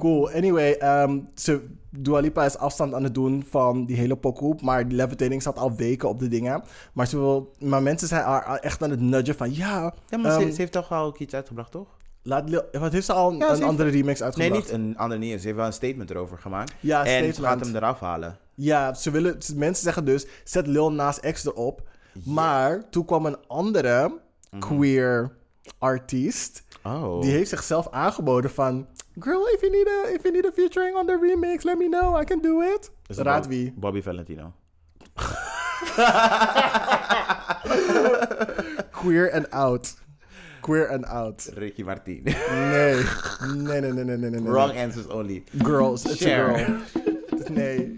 Cool. Anyway, Dua Lipa is afstand aan het doen van die hele pokgroep. Maar die levitating zat al weken op de dingen. Maar, maar mensen zijn haar echt aan het nudgen van ja... Ja, maar ze heeft toch al iets uitgebracht, toch? Wat heeft ze al een andere remix uitgebracht? Nee, niet een andere remix. Ze heeft wel een statement erover gemaakt. Ja, en ze gaat hem eraf halen. Ja, mensen zeggen dus, zet Lil Nas X erop. Yeah. Maar toen kwam een andere queer artiest. Oh. Die heeft zichzelf aangeboden van... Girl, if you need a featuring on the remix, let me know. I can do it. Is raad wie? Bobby Valentino. Queer and out. Queer and out. Ricky Martin. Nee. Wrong answers only. Girls, it's Share. A girl. Nee.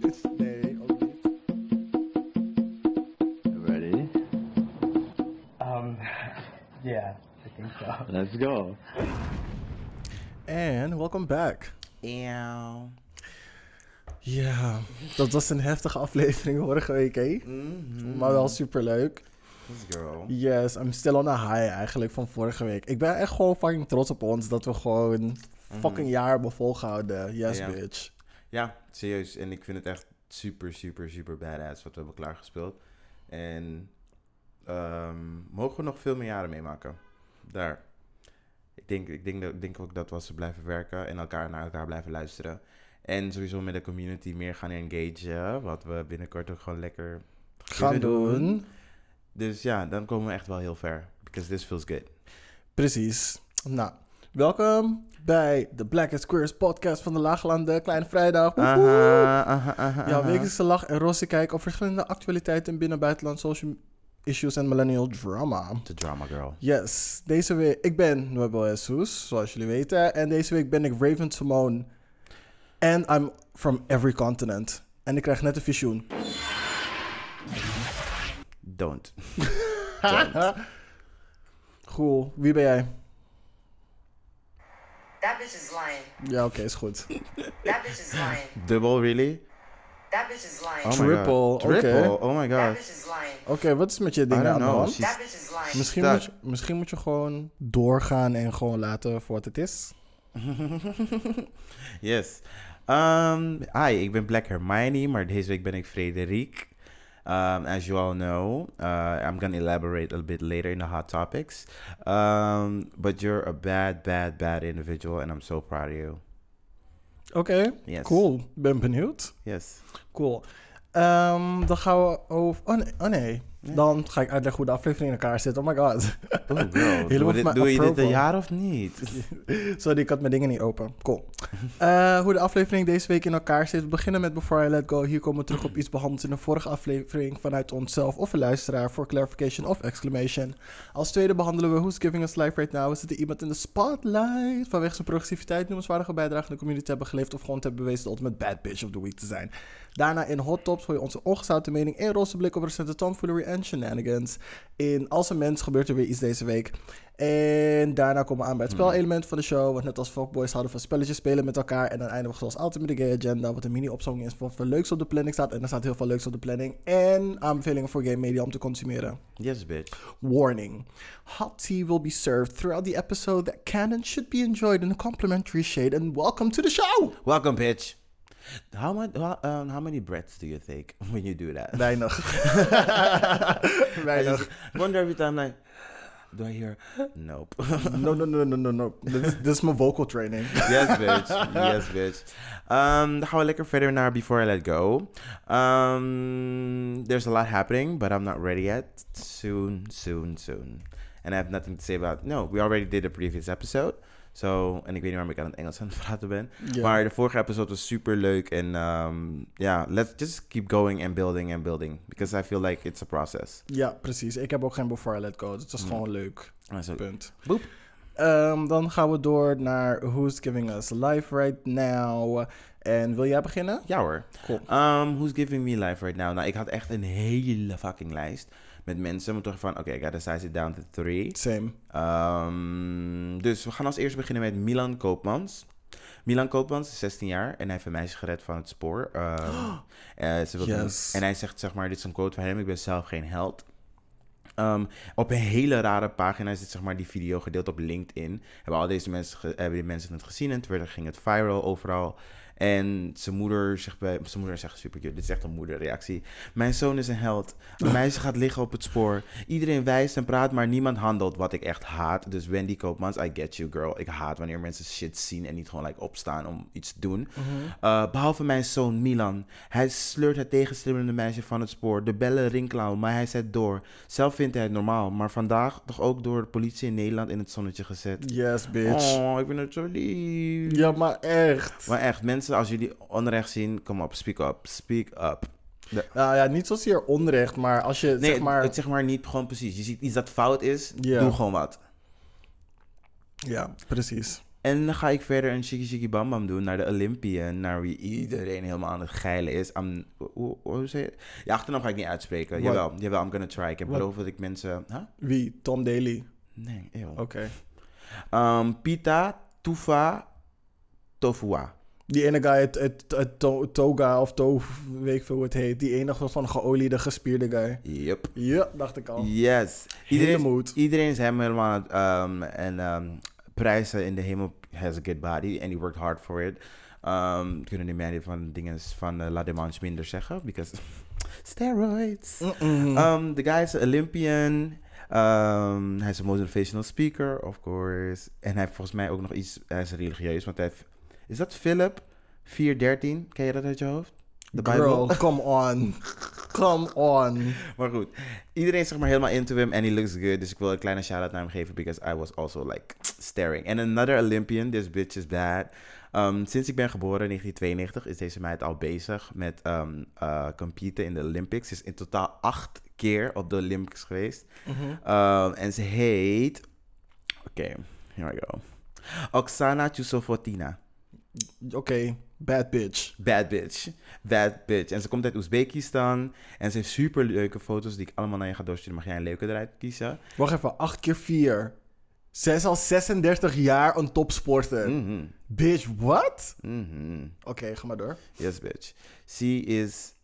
Ready? Yeah, I think so. Let's go. En welcome back. Eeuw. Ja, dat was een heftige aflevering vorige week, hè? Mm-hmm. Maar wel superleuk. This girl. Yes, I'm still on a high eigenlijk van vorige week. Ik ben echt gewoon fucking trots op ons dat we gewoon fucking jaar hebben volgehouden. Yes, yeah. Bitch. Ja, serieus. En ik vind het echt super, super, super badass wat we hebben klaargespeeld. En mogen we nog veel meer jaren meemaken. Daar. Ik denk ook dat we blijven werken en naar elkaar blijven luisteren. En sowieso met de community meer gaan engagen. Wat we binnenkort ook gewoon lekker gaan doen. Dus ja, dan komen we echt wel heel ver. Because this feels good. Precies. Nou, welkom bij de Black and Squares podcast van de Laaglanden. Kleine Vrijdag. Ja, wekelijkse lach en roze kijk op verschillende actualiteiten binnen buitenland, social issues en millennial drama. The drama girl. Yes. Deze week, ik ben Noebel Jesus, zoals jullie weten. En deze week ben ik Raven Simone. And I'm from every continent. En ik krijg net een visioen. Don't. Cool. Wie ben jij? That bitch is lying. Ja, oké, is goed. That bitch is lying. Double, really? That bitch is lying. Oh Triple, okay. Oh my god. That bitch is lying. Oké, wat is met je ding aan de hand? That bitch is lying. Misschien moet je gewoon doorgaan en gewoon laten voor wat het is. Yes. Hi, ik ben Black Hermione, maar deze week ben ik Frederic. As you all know, I'm gonna elaborate a little bit later in the hot topics. But you're a bad, bad, bad individual and I'm so proud of you. Oké, yes. Cool. Ben benieuwd. Yes. Cool. Dan gaan we over... Oh nee. Dan ga ik uitleggen hoe de aflevering in elkaar zit. Oh my god. Oh girl. Doe je dit een jaar of niet? Sorry, ik had mijn dingen niet open. Cool. Hoe de aflevering deze week in elkaar zit. We beginnen met Before I Let Go. Hier komen we terug op iets behandeld in de vorige aflevering vanuit onszelf of een luisteraar voor clarification of exclamation. Als tweede behandelen we Who's Giving Us Life Right Now. We zitten iemand in de spotlight vanwege zijn progressiviteit, noemenswaardige bijdrage in de community hebben geleverd of gewoon te hebben bewezen de ultimate bad bitch of the week te zijn. Daarna in Hot Tops hoor je onze ongezouten mening en roze blik op recente tomfoolery en shenanigans. In Als een Mens gebeurt er weer iets deze week. En daarna komen we aan bij het spelelement van de show. Want net als fuckboys houden van spelletjes spelen met elkaar. En dan eindigen we zoals altijd met de gay agenda. Wat een mini-opzomming is van veel leuks op de planning staat. En er staat heel veel leuks op de planning. En aanbevelingen voor gay media om te consumeren. Yes, bitch. Warning. Hot tea will be served throughout the episode that can and should be enjoyed in a complimentary shade. And welcome to the show! Welcome, bitch. How many breaths do you take when you do that? Weinig. I wonder every time, like, do I hear? Nope. No. This is my vocal training. Yes, bitch. Dan gaan we lekker verder naar Before I Let Go. There's a lot happening, but I'm not ready yet. Soon. And I have nothing to say about... No, we already did a previous episode. So, en ik weet niet waarom ik aan het Engels aan het praten ben. Yeah. Maar de vorige episode was super leuk. En let's just keep going and building and building. Because I feel like it's a process. Ja, precies. Ik heb ook geen Before I Let Go. Het was gewoon leuk. Punt. Boep. Dan gaan we door naar Who's Giving Us Life Right Now. En wil jij beginnen? Ja hoor. Cool. Who's Giving Me Life Right Now? Nou, ik had echt een hele fucking lijst. Met mensen, maar toch van, oké, I gotta size it down to 3. Same. Dus we gaan als eerst beginnen met Milan Koopmans. Milan Koopmans is 16 jaar en hij heeft een meisje gered van het spoor. Ze wil en hij zegt, zeg maar, dit is een quote van hem, ik ben zelf geen held. Op een hele rare pagina is het, zeg maar, die video gedeeld op LinkedIn. Hebben die mensen het gezien en Twitter ging het viral overal. En zijn moeder zegt super cute. Dit is echt een moederreactie. Mijn zoon is een held. Een meisje gaat liggen op het spoor. Iedereen wijst en praat, maar niemand handelt. Wat ik echt haat. Dus Wendy Koopmans, I get you girl. Ik haat wanneer mensen shit zien en niet gewoon opstaan om iets te doen. Mm-hmm. Behalve mijn zoon Milan. Hij sleurt het tegenstribbelende meisje van het spoor. De bellen rinkelen, maar hij zet door. Zelf vindt hij het normaal. Maar vandaag toch ook door de politie in Nederland in het zonnetje gezet. Yes, bitch. Oh, ik vind het zo lief. Ja, maar echt. Maar echt, mensen. Als jullie onrecht zien, kom op, speak up, speak up. Niet zozeer onrecht, maar als je het niet gewoon precies. Je ziet iets dat fout is, doe gewoon wat. Ja, precies. En dan ga ik verder een shiki shiki bam bam doen naar de Olympian, naar wie iedereen helemaal aan het geilen is. Hoe zeg je? Ja, achternaam ga ik niet uitspreken. What? Jawel, I'm gonna try. Ik heb beloofd dat ik mensen... Huh? Wie? Tom Daly? Nee, eeuw. Oké. Okay. Pita, Tufa, Tofua. Die ene guy, het Toga of Toof, weet ik veel hoe het heet. Die enige van geoliede, gespierde guy. Yep. Ja, dacht ik al. Yes. Iedereen is hem helemaal aan het prijzen in de hemel. Has a good body and he worked hard for it. Kunnen die meiden van dingen van La Demange minder zeggen? Because steroids. The guy is Olympian. Hij is een motivational speaker, of course. En hij heeft volgens mij ook nog iets... Hij is religieus, want hij heeft... Is dat Philip 4:13? Ken je dat uit je hoofd? De Bijbel? Come on. Come on. Maar goed. Iedereen is, zeg maar, helemaal into him and he looks good. Dus ik wil een kleine shout-out naar hem geven. Because I was also like staring. And another Olympian. This bitch is bad. Sinds ik ben geboren in 1992 is deze meid al bezig met competen in de Olympics. Ze is in totaal 8 keer op de Olympics geweest. Mm-hmm. En ze heet... Oké, here we go. Oksana Chusovitina. Oké, bad bitch. Bad bitch. Bad bitch. En ze komt uit Oezbekistan. En ze heeft super leuke foto's die ik allemaal naar je ga doorsturen. Mag jij een leuke eruit kiezen? Wacht even, 8x4. Zij is al 36 jaar een topsporter. Mm-hmm. Bitch, what? Mm-hmm. Oké, ga maar door. Yes, bitch. She is...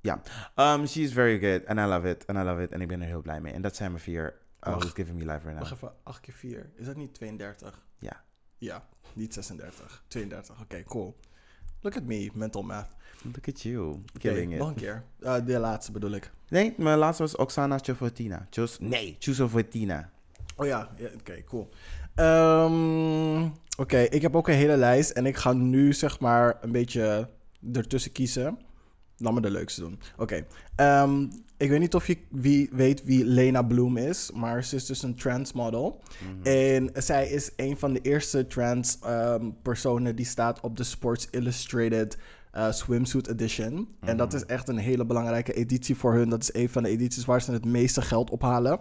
Ja. Yeah. She is very good. And I love it. And I love it. En ik ben er heel blij mee. En dat zijn mijn 4. Who's giving me life right now. Wacht even, 8x4. Is dat niet 32? Ja. Ja, niet 36. 32. Oké, cool. Look at me, mental math. Look at you. Killing it. Nog een keer. De laatste bedoel ik. Nee, mijn laatste was Oksana Chusovitina. Chusovitina. Oh ja, oké, cool. Oké, ik heb ook een hele lijst. En ik ga nu, zeg maar, een beetje ertussen kiezen. Laat me de leukste doen. Oké. Ik weet niet of je weet wie Lena Bloom is, maar ze is dus een transmodel. Mm-hmm. En zij is een van de eerste trans personen die staat op de Sports Illustrated Swimsuit Edition. Mm-hmm. En dat is echt een hele belangrijke editie voor hun. Dat is een van de edities waar ze het meeste geld ophalen,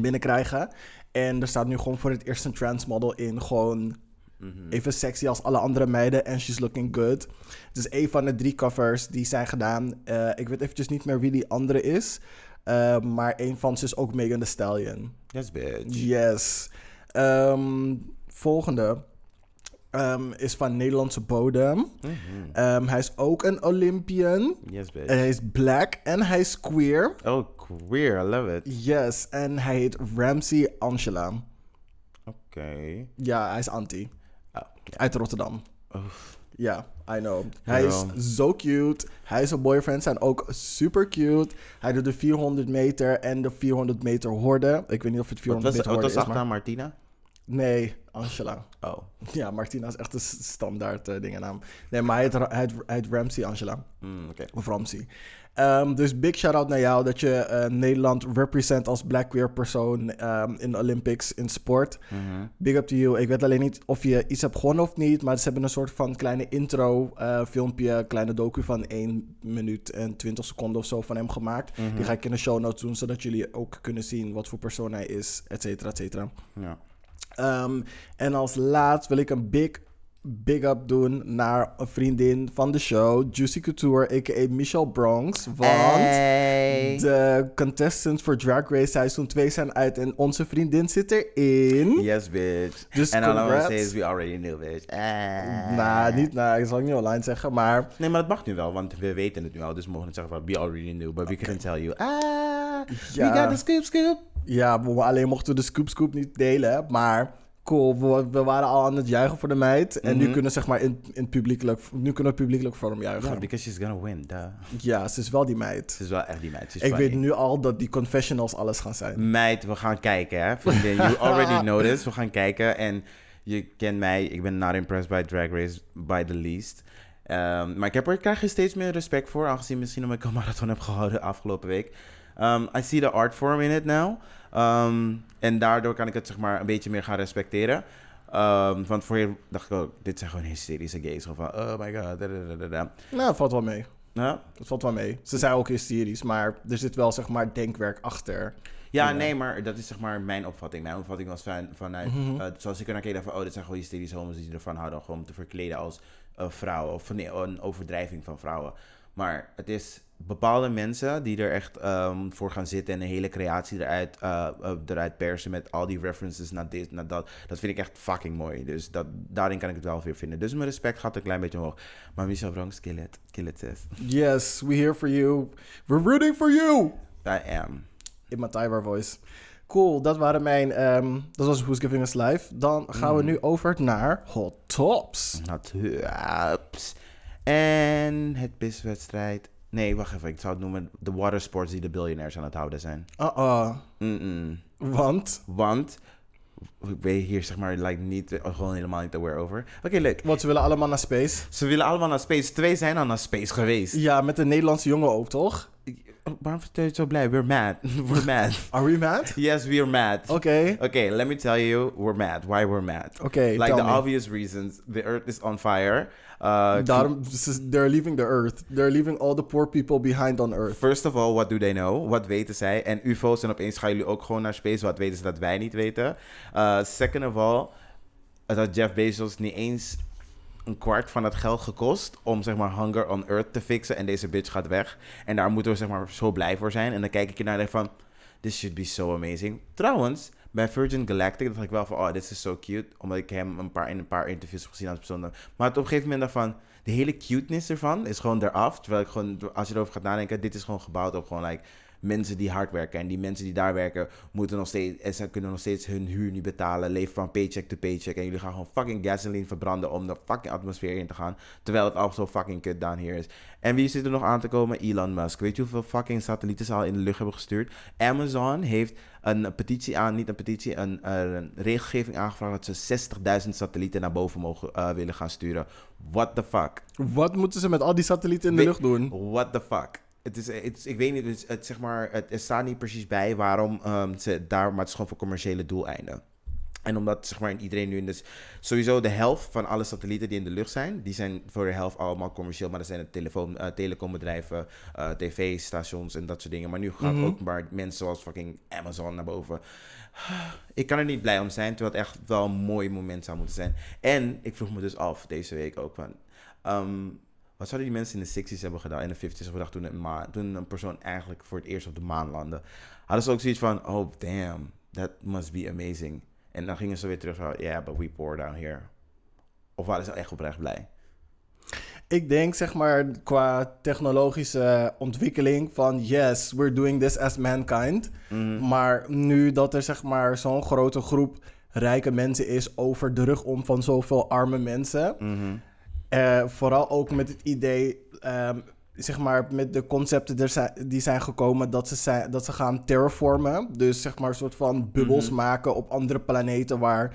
binnenkrijgen. En er staat nu gewoon voor het eerst een transmodel in, gewoon... Mm-hmm. Even sexy als alle andere meiden. En she's looking good. Het is een van de 3 covers die zijn gedaan. Ik weet eventjes niet meer wie die andere is. Maar een van ze is ook Megan Thee Stallion. Yes, bitch. Yes. Volgende is van Nederlandse bodem. Mm-hmm. Hij is ook een Olympian. Yes, bitch. Hij is black en hij is queer. Oh, queer. I love it. Yes. En hij heet Ramsey Angela. Oké. Ja, hij is anti. Uit Rotterdam. Ja, yeah, I know. Hij is zo cute. Hij en zijn boyfriend zijn ook super cute. Hij doet de 400 meter en de 400 meter horde. Ik weet niet of het 400 meter horde is. Wat was achternaam Martina? Nee, Angela. Oh. Ja, Martina is echt een standaard dingennaam. Nee, maar hij heet Ramsey Angela. Oké. Of Ramsey. Dus big shout-out naar jou dat je Nederland represent als black queer persoon in de Olympics, in sport. Mm-hmm. Big up to you. Ik weet alleen niet of je iets hebt gewonnen of niet, maar ze hebben een soort van kleine intro filmpje, kleine docu van 1 minuut en 20 seconden of zo van hem gemaakt. Mm-hmm. Die ga ik in de show notes doen, zodat jullie ook kunnen zien wat voor persoon hij is, et cetera, et cetera. Ja. En als laatst wil ik een big up doen naar een vriendin van de show, Juicy Couture, a.k.a. Michelle Bronx. Want de contestants voor Drag Race seizoen 2 zijn uit en onze vriendin zit erin. Yes, bitch. Dus and all I want to say is we already knew, bitch. Ik zal het niet online zeggen, maar... Nee, maar dat mag nu wel, want we weten het nu al, dus we mogen het zeggen van we already knew, but we couldn't tell you. Ja. We got the scoop, scoop. Ja, alleen mochten we de scoop, scoop niet delen. Maar cool, we waren al aan het juichen voor de meid. En nu kunnen we, zeg maar, publiekelijk voor hem juichen. Yeah, because she's gonna win, duh. Ja, ze is wel die meid. Ze is wel echt die meid. Ik weet nu al dat die confessionals alles gaan zijn. Meid, we gaan kijken, hè. You already know this. We gaan kijken. En je kent mij. Ik ben not impressed by Drag Race by the least. Maar ik krijg er steeds meer respect voor, aangezien misschien omdat ik een marathon heb gehouden afgelopen week. I see the art form in it now. En daardoor kan ik het, zeg maar, een beetje meer gaan respecteren. Want voorheen dacht ik ook, dit zijn gewoon hysterische gays. Of van, oh my god. Nou, dat valt wel mee. Huh? Dat valt wel mee. Ze zijn ook hysterisch, maar er zit wel, zeg maar, denkwerk achter. Ja, nee, maar dat is, zeg maar, mijn opvatting. Mijn opvatting was vanuit... zoals ik er naar keek, van, oh, dit zijn gewoon hysterische homo's die ervan houden om te verkleden als vrouwen. Of een overdrijving van vrouwen. Maar het is bepaalde mensen die er echt voor gaan zitten en een hele creatie eruit persen met al die references naar dit, naar dat. Dat vind ik echt fucking mooi. Dus daarin kan ik het wel weer vinden. Dus mijn respect gaat een klein beetje omhoog. Maar Michelle Branks, kill it sis. Yes, we here for you. We're rooting for you. I am. In mijn Taiwan voice. Cool, dat was Who's Giving Us Life. Dan gaan we nu over naar Hot Tops. Hot Tops. En het biswedstrijd. Nee, wacht even. Ik zou het noemen de watersports die de biljonairs aan het houden zijn. Want? Ik weet hier, zeg maar, gewoon helemaal niet aware over. Oké, leuk. Want ze willen allemaal naar space. Twee zijn al naar space geweest. Ja, met een Nederlandse jongen ook, toch? Waarom ben je zo blij? We're mad. We're mad. Are we mad? Yes, we are mad. Okay, let me tell you, we're mad. Why we're mad. Okay, like the obvious reasons. The earth is on fire. They're leaving the earth. They're leaving all the poor people behind on earth. First of all, what do they know? Wat weten zij? En UFO's en opeens gaan jullie ook gewoon naar space. Wat weten ze dat wij niet weten? Second of all, dat Jeff Bezos niet eens een kwart van dat geld gekost om, zeg maar, hunger on earth te fixen en deze bitch gaat weg. En daar moeten we, zeg maar, zo blij voor zijn. En dan kijk ik ernaar en denk van, this should be so amazing. Trouwens, bij Virgin Galactic dacht ik wel van, oh, dit is so cute. Omdat ik hem in een paar interviews heb gezien als persoon. Maar op een gegeven moment dacht van, de hele cuteness ervan is gewoon eraf. Terwijl ik gewoon, als je erover gaat nadenken, dit is gewoon gebouwd op gewoon, like, mensen die hard werken. En die mensen die daar werken moeten nog steeds, en ze kunnen nog steeds hun huur niet betalen, leven van paycheck to paycheck. En jullie gaan gewoon fucking gasoline verbranden om de fucking atmosfeer in te gaan, terwijl het al zo fucking kut down here is. En wie zit er nog aan te komen? Elon Musk. Weet je hoeveel fucking satellieten ze al in de lucht hebben gestuurd? Amazon heeft een regelgeving aangevraagd dat ze 60.000 satellieten naar boven mogen willen gaan sturen. What the fuck? Wat moeten ze met al die satellieten in de lucht doen? What the fuck? Ik weet niet, het staat niet precies bij waarom ze daar, maar het is gewoon voor commerciële doeleinden. En omdat, zeg maar, iedereen nu dus sowieso de helft van alle satellieten die in de lucht zijn, die zijn voor de helft allemaal commercieel, maar dat zijn de telecombedrijven, tv-stations en dat soort dingen. Maar nu gaan ook maar mensen zoals fucking Amazon naar boven. Ik kan er niet blij om zijn, terwijl het echt wel een mooi moment zou moeten zijn. En ik vroeg me dus af, deze week ook, van... wat zouden die mensen in de 60's hebben gedaan, in de 50's hebben gedaan toen een persoon eigenlijk voor het eerst op de maan landde? Hadden ze ook zoiets van, oh damn, that must be amazing. En dan gingen ze weer terug van, yeah, but we poor down here. Of waren ze echt oprecht blij? Ik denk, zeg maar, qua technologische ontwikkeling van, yes, we're doing this as mankind. Maar nu dat er, zeg maar, zo'n grote groep rijke mensen is over de rug om van zoveel arme mensen... vooral ook met het idee, zeg maar, met de concepten die zijn gekomen dat ze gaan terraformen. Dus, zeg maar, een soort van bubbels maken op andere planeten waar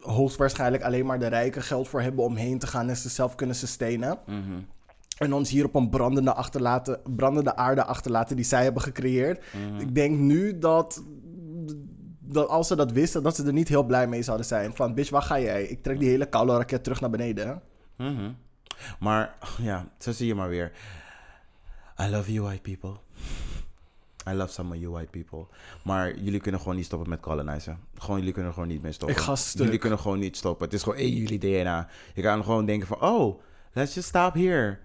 hoogstwaarschijnlijk alleen maar de rijken geld voor hebben om heen te gaan en ze zelf kunnen sustainen. En ons hier op een brandende aarde achterlaten die zij hebben gecreëerd. Ik denk nu dat als ze dat wisten, dat ze er niet heel blij mee zouden zijn. Van, bitch, waar ga jij? Ik trek die hele koude raket terug naar beneden. Maar, ja, zo zie je maar weer. I love you white people. I love some of you white people. Maar jullie kunnen gewoon niet stoppen met colonizen. Jullie kunnen gewoon niet mee stoppen. Ik ga stuk. Jullie kunnen gewoon niet stoppen. Het is gewoon in jullie DNA. Je kan gewoon denken van, oh, let's just stop here.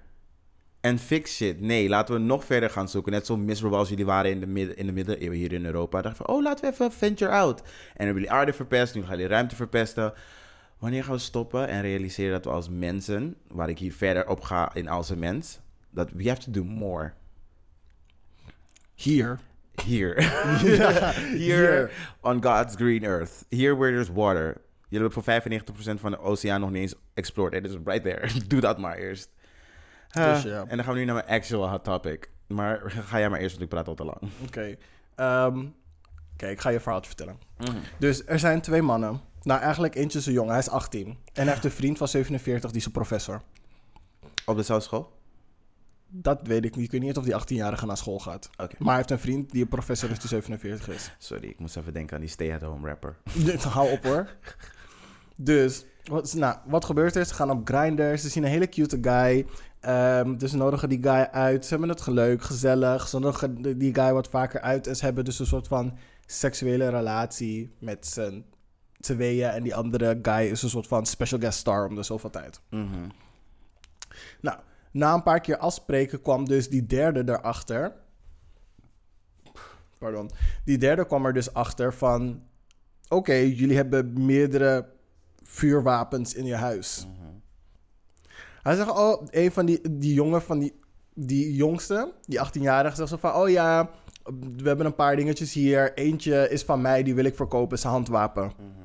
En fix shit. Nee, laten we nog verder gaan zoeken. Net zo miserable als jullie waren in de middeleeuwen hier in Europa. Dachten van, oh, laten we even venture out. En we hebben jullie aarde verpest. Nu gaan jullie ruimte verpesten. Wanneer gaan we stoppen en realiseren dat we als mensen... waar ik hier verder op ga in als een mens... dat we have to do more. Hier? Here. Yeah, here on God's green earth. Here where there's water. Jullie hebben voor 95% van de oceaan nog niet eens explored. Dus right there. Doe dat maar eerst. Dus, ja. En dan gaan we nu naar mijn actual hot topic. Maar ga jij maar eerst, want ik praat al te lang. Oké. Kijk, ik ga je verhaaltje vertellen. Mm-hmm. Dus er zijn twee mannen. Nou, eigenlijk eentje is een jongen. Hij is 18. En hij heeft een vriend van 47, die is een professor. Op dezelfde school? Dat weet ik niet. Ik weet niet of die 18-jarige naar school gaat. Okay. Maar hij heeft een vriend die een professor is die 47 is. Sorry, ik moest even denken aan die stay-at-home rapper. Hou op hoor. Dus, wat gebeurt er? Ze gaan op Grindr. Ze zien een hele cute guy. Dus ze nodigen die guy uit. Ze hebben het leuk, gezellig. Ze nodigen die guy wat vaker uit. En ze hebben dus een soort van seksuele relatie met zijn tweeën. En die andere guy is een soort van special guest star om de zoveel tijd. Mm-hmm. Nou, na een paar keer afspreken kwam dus die derde erachter. Pardon. Die derde kwam er dus achter van... Oké, jullie hebben meerdere vuurwapens in je huis. Mm-hmm. Hij zegt, een van die jongen van die jongste, die 18-jarige, zegt zo van... Oh ja, we hebben een paar dingetjes hier. Eentje is van mij, die wil ik verkopen, is een handwapen. Mm-hmm.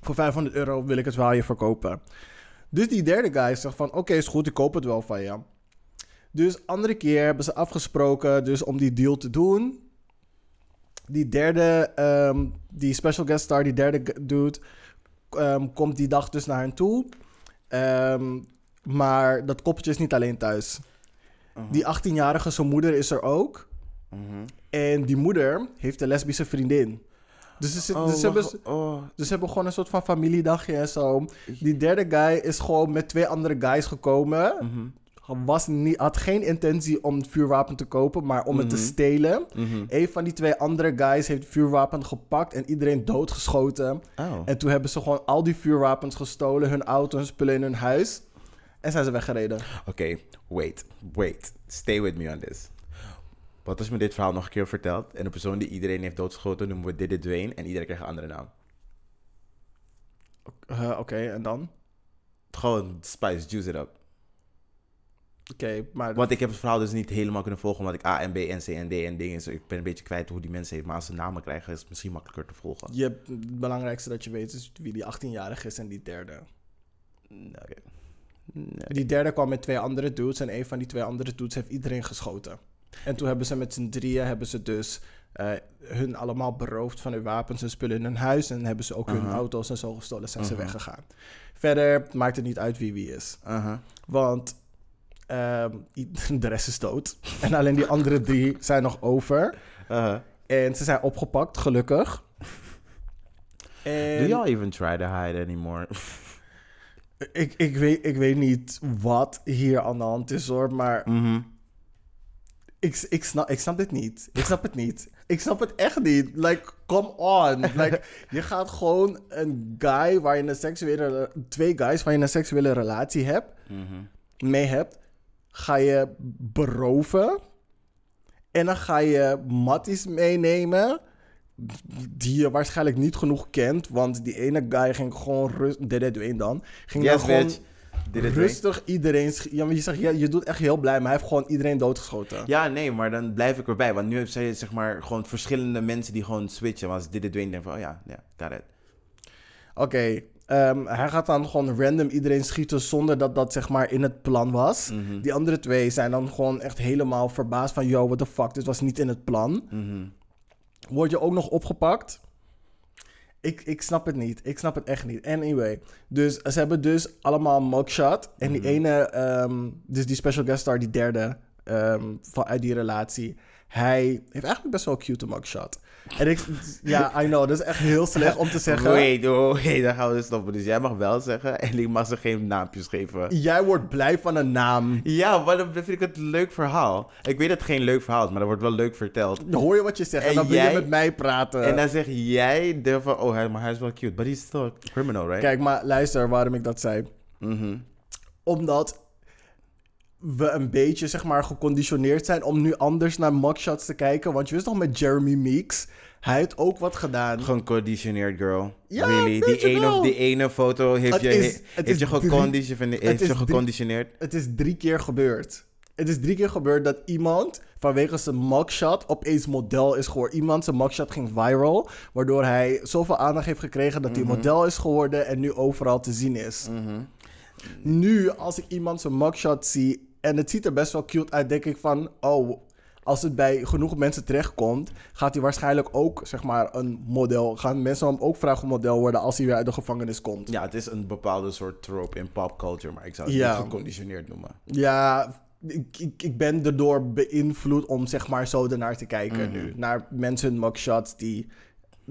Voor €500 wil ik het wel je verkopen. Dus die derde guy zegt van, oké, is goed, ik koop het wel van je. Dus andere keer hebben ze afgesproken, dus om die deal te doen. Die derde, die special guest star, die derde dude, komt die dag dus naar hen toe. Maar dat koppeltje is niet alleen thuis. Uh-huh. Die 18-jarige, zijn moeder is er ook. Uh-huh. En die moeder heeft een lesbische vriendin. Dus ze hebben gewoon een soort van familiedagje en zo. Die derde guy is gewoon met twee andere guys gekomen. Mm-hmm. Had geen intentie om het vuurwapen te kopen, maar om het te stelen. Mm-hmm. Een van die twee andere guys heeft het vuurwapen gepakt en iedereen doodgeschoten. Oh. En toen hebben ze gewoon al die vuurwapens gestolen, hun auto, hun spullen in hun huis. En zijn ze weggereden. Oké, wait. Stay with me on this. Wat als je me dit verhaal nog een keer vertelt... en de persoon die iedereen heeft doodgeschoten... noemen we dit Dwayne... en iedereen krijgt een andere naam. Oké, en dan? Gewoon spice, juice it up. Oké, maar... Want ik heb het verhaal dus niet helemaal kunnen volgen... omdat ik A en B en C en D en dingen... Dus ik ben een beetje kwijt hoe die mensen heeft... maar als ze namen krijgen is het misschien makkelijker te volgen. Het belangrijkste dat je weet is wie die 18-jarige is... en die derde. Oké. Nee. Die derde kwam met twee andere dudes... en een van die twee andere dudes heeft iedereen geschoten... En toen hebben ze met z'n drieën hun allemaal beroofd van hun wapens en spullen in hun huis. En hebben ze ook hun auto's en zo gestolen. Zijn ze weggegaan. Verder maakt het niet uit wie is. Uh-huh. Want de rest is dood. En alleen die andere drie zijn nog over. Uh-huh. En ze zijn opgepakt, gelukkig. En... Do y'all even try to hide anymore? Ik weet niet wat hier aan de hand is hoor, maar... Mm-hmm. Ik snap dit niet. Ik snap het niet. Ik snap het echt niet. Like, come on. Like, je gaat gewoon een guy waar je twee guys waar je een seksuele relatie mee hebt, ga je beroven. En dan ga je matties meenemen, die je waarschijnlijk niet genoeg kent, want die ene guy ging gewoon rustig iedereen... Ja, maar je zegt, je doet echt heel blij, maar hij heeft gewoon iedereen doodgeschoten. Ja, nee, maar dan blijf ik erbij. Want nu heb je zeg maar gewoon verschillende mensen die gewoon switchen. Want als dit Dwayne denkt van, got it. Oké, hij gaat dan gewoon random iedereen schieten zonder dat zeg maar in het plan was. Mm-hmm. Die andere twee zijn dan gewoon echt helemaal verbaasd van... Yo, what the fuck, dit was niet in het plan. Mm-hmm. Word je ook nog opgepakt? Ik snap het niet. Ik snap het echt niet. Anyway. Dus ze hebben dus allemaal een mugshot. En die ene... dus die special guest star, die derde... uit die relatie... Hij heeft eigenlijk best wel een cute mugshot. En ik... I know. Dat is echt heel slecht om te zeggen. Wait, daar gaan we dus stoppen. Dus jij mag wel zeggen... En ik mag ze geen naampjes geven. Jij wordt blij van een naam. Ja, maar dan vind ik het een leuk verhaal. Ik weet dat het geen leuk verhaal is... Maar dat wordt wel leuk verteld. Dan hoor je wat je zegt. En dan wil je met mij praten. En dan zeg jij... Van, maar hij is wel cute. But he's still a criminal, right? Kijk, maar luister waarom ik dat zei. Mm-hmm. Omdat... we een beetje, zeg maar, geconditioneerd zijn... om nu anders naar mugshots te kijken. Want je wist nog met Jeremy Meeks... hij heeft ook wat gedaan. Geconditioneerd, girl. Ja, really. Die ene foto heeft je geconditioneerd. Het is drie keer gebeurd. Het is 3 keer gebeurd dat iemand vanwege zijn mugshot opeens model is geworden. Iemand, zijn mugshot ging viral, waardoor hij zoveel aandacht heeft gekregen dat hij model is geworden en nu overal te zien is. Mm-hmm. Nu, als ik iemand zijn mugshot zie en het ziet er best wel cute uit, denk ik van, oh, als het bij genoeg mensen terechtkomt, gaat hij waarschijnlijk ook, zeg maar, een model. Gaan mensen hem ook vragen om model worden als hij weer uit de gevangenis komt. Ja, het is een bepaalde soort trope in popculture, maar ik zou het niet geconditioneerd noemen. Ja, ik ben erdoor beïnvloed om, zeg maar, zo ernaar te kijken nu. Naar mensen mugshots die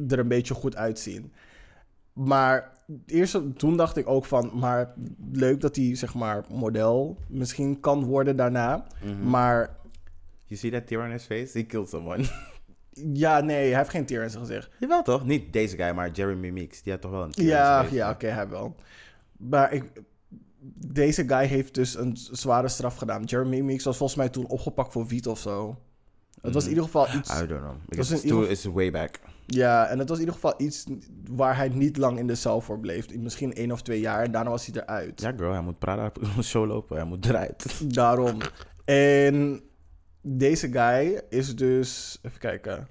er een beetje goed uitzien. Maar eerst toen dacht ik ook van, maar leuk dat hij, zeg maar, model misschien kan worden daarna. Mm-hmm. Maar... You see that tear on his face? He killed someone. Ja, nee, hij heeft geen tear in zijn gezicht. Jawel toch? Niet deze guy, maar Jeremy Meeks. Die had toch wel een tear in zijn gezicht? Ja, oké, hij wel. Maar deze guy heeft dus een zware straf gedaan. Jeremy Meeks was volgens mij toen opgepakt voor wiet of zo. Het was in ieder geval iets... I don't know. It's way back. Ja, en het was in ieder geval iets waar hij niet lang in de cel voor bleef. Misschien 1 of 2 jaar en daarna was hij eruit. Ja, girl, hij moet Prada show lopen. Hij moet eruit. Daarom. En... Deze guy is dus... Even kijken.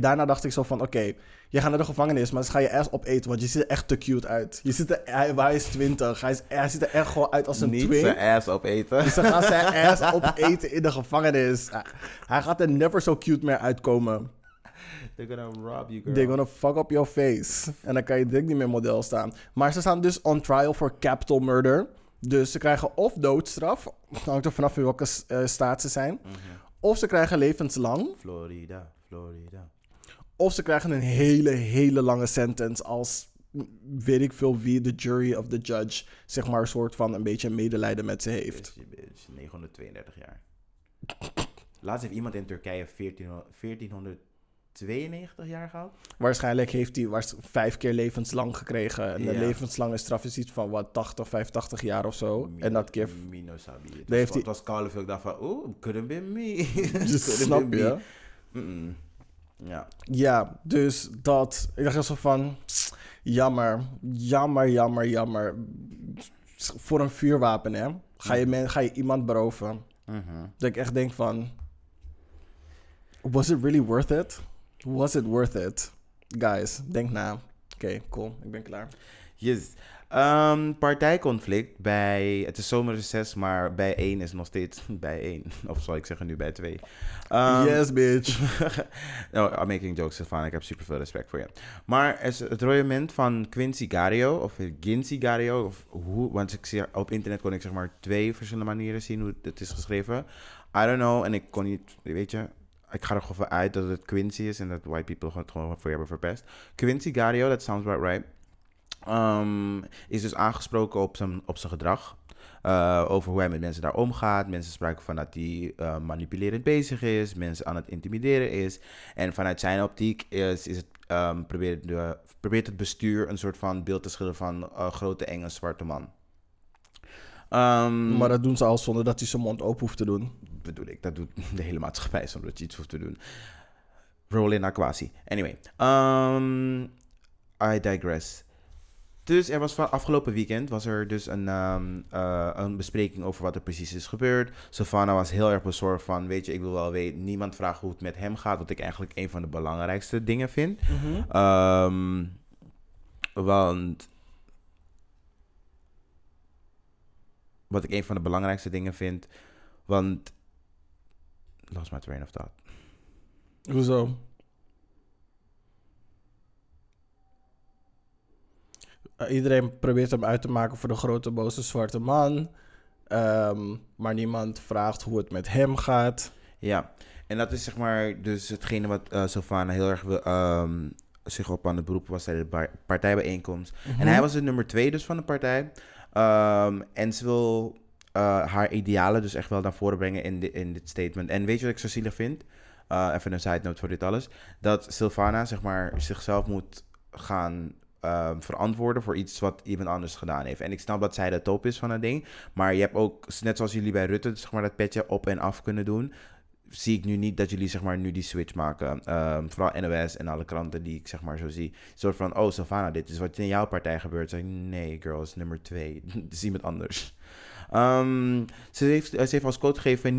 Daarna dacht ik zo van... Oké, je gaat naar de gevangenis, maar dan ga je ass opeten. Want je ziet er echt te cute uit. Je ziet er... Hij is 20. Hij ziet er echt gewoon uit als een twink. Niet zijn ass opeten. Dus ze gaan zijn ass opeten in de gevangenis. Hij gaat er never so cute meer uitkomen. They're gonna rob you, girl. They're gonna fuck up your face. En dan kan je denk niet meer model staan. Maar ze staan dus on trial for capital murder... Dus ze krijgen of doodstraf, dat hangt er vanaf in welke staat ze zijn. Mm-hmm. Of ze krijgen levenslang. Florida. Of ze krijgen een hele, hele lange sentence als, weet ik veel wie, de jury of the judge, zeg maar, een soort van een beetje medelijden met ze heeft. 932 jaar. Laatst heeft iemand in Turkije 1492 jaar gehad. Waarschijnlijk heeft hij 5 keer levenslang gekregen. En de levenslange straf is iets van wat 80, 85 jaar of zo. En dat keer... Het was koud veel. Ik dacht van, oh, couldn't be me. Snap je? Ja, dus dat... Ik dacht zo van, jammer. Voor een vuurwapen, hè. Ga je iemand beroven. Mm-hmm. Dat ik echt denk van... Was it really worth it? Was it worth it? Guys, denk na. Oké, cool. Ik ben klaar. Yes. Partijconflict bij... Het is zomerreces, maar bij 1 is nog steeds bij 1. Of zal ik zeggen nu bij 2. Yes, bitch. No, I'm making jokes, Sylvana. Ik heb super veel respect voor je. Maar het royement van Quincy Gaario... Of hoe, want ik zie, op internet kon ik, zeg maar, 2 verschillende manieren zien hoe het is geschreven. I don't know. En ik kon niet... Weet je... Ik ga er gewoon van uit dat het Quincy is en dat white people het gewoon voor je hebben verpest. Quincy Gaario, that sounds about right. Is dus aangesproken op zijn gedrag. Over hoe hij met mensen daar omgaat. Mensen spraken van dat hij manipulerend bezig is. Mensen aan het intimideren is. En vanuit zijn optiek probeert het bestuur een soort van beeld te schilderen van grote enge zwarte man. Maar dat doen ze al zonder dat hij zijn mond open hoeft te doen. Bedoel ik, dat doet de hele maatschappij zonder dat je iets hoeft te doen. Roll in Aquasi. Anyway, I digress. Dus er was van afgelopen weekend was er dus een bespreking over wat er precies is gebeurd. Sylvana was heel erg bezorgd van, weet je, ik wil wel weten, niemand vraagt hoe het met hem gaat, wat ik eigenlijk een van de belangrijkste dingen vind. Mm-hmm. Want lost my train of thought. Hoezo? Iedereen probeert hem uit te maken voor de grote boze zwarte man. Maar niemand vraagt hoe het met hem gaat. Ja, en dat is, zeg maar, dus hetgene wat Sylvana heel erg zich op aan het beroep was tijdens de partijbijeenkomst. Mm-hmm. En hij was de nummer 2 dus van de partij. En ze wil... haar idealen dus echt wel naar voren brengen in dit statement. En weet je wat ik zo zielig vind? Even een side note voor dit alles. Dat Sylvana, zeg maar, zichzelf moet gaan verantwoorden voor iets wat iemand anders gedaan heeft. En ik snap dat zij de top is van dat ding. Maar je hebt ook, net zoals jullie bij Rutte, zeg maar, dat petje op en af kunnen doen. zie ik nu niet dat jullie zeg maar nu die switch maken. Vooral NOS en alle kranten die ik zeg maar zo zie. Soort van, oh Sylvana, dit is wat in jouw partij gebeurt. Zeg ik, nee girls, nummer 2. Het is iemand anders. Ze heeft als quote gegeven,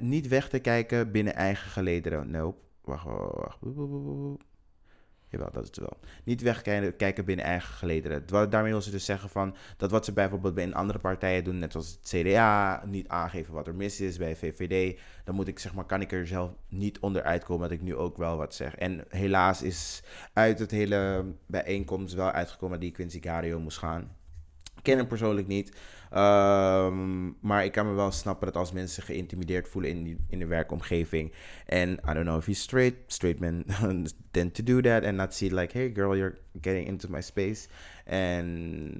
niet weg te kijken binnen eigen gelederen. Nope. Wacht. Jawel, dat is het wel. Niet wegkijken binnen eigen gelederen. Daarmee wil ze dus zeggen van dat wat ze bijvoorbeeld bij andere partijen doen, net zoals het CDA, niet aangeven wat er mis is bij VVD, dan moet ik zeg maar, kan ik er zelf niet onder uitkomen dat ik nu ook wel wat zeg. En helaas is uit het hele bijeenkomst wel uitgekomen die Quincy Gaario moest gaan. Ik ken hem persoonlijk niet. Maar ik kan me wel snappen dat als mensen zich geïntimideerd voelen in de werkomgeving. En I don't know if he's straight. Straight men tend to do that and not see like, hey girl, you're getting into my space. En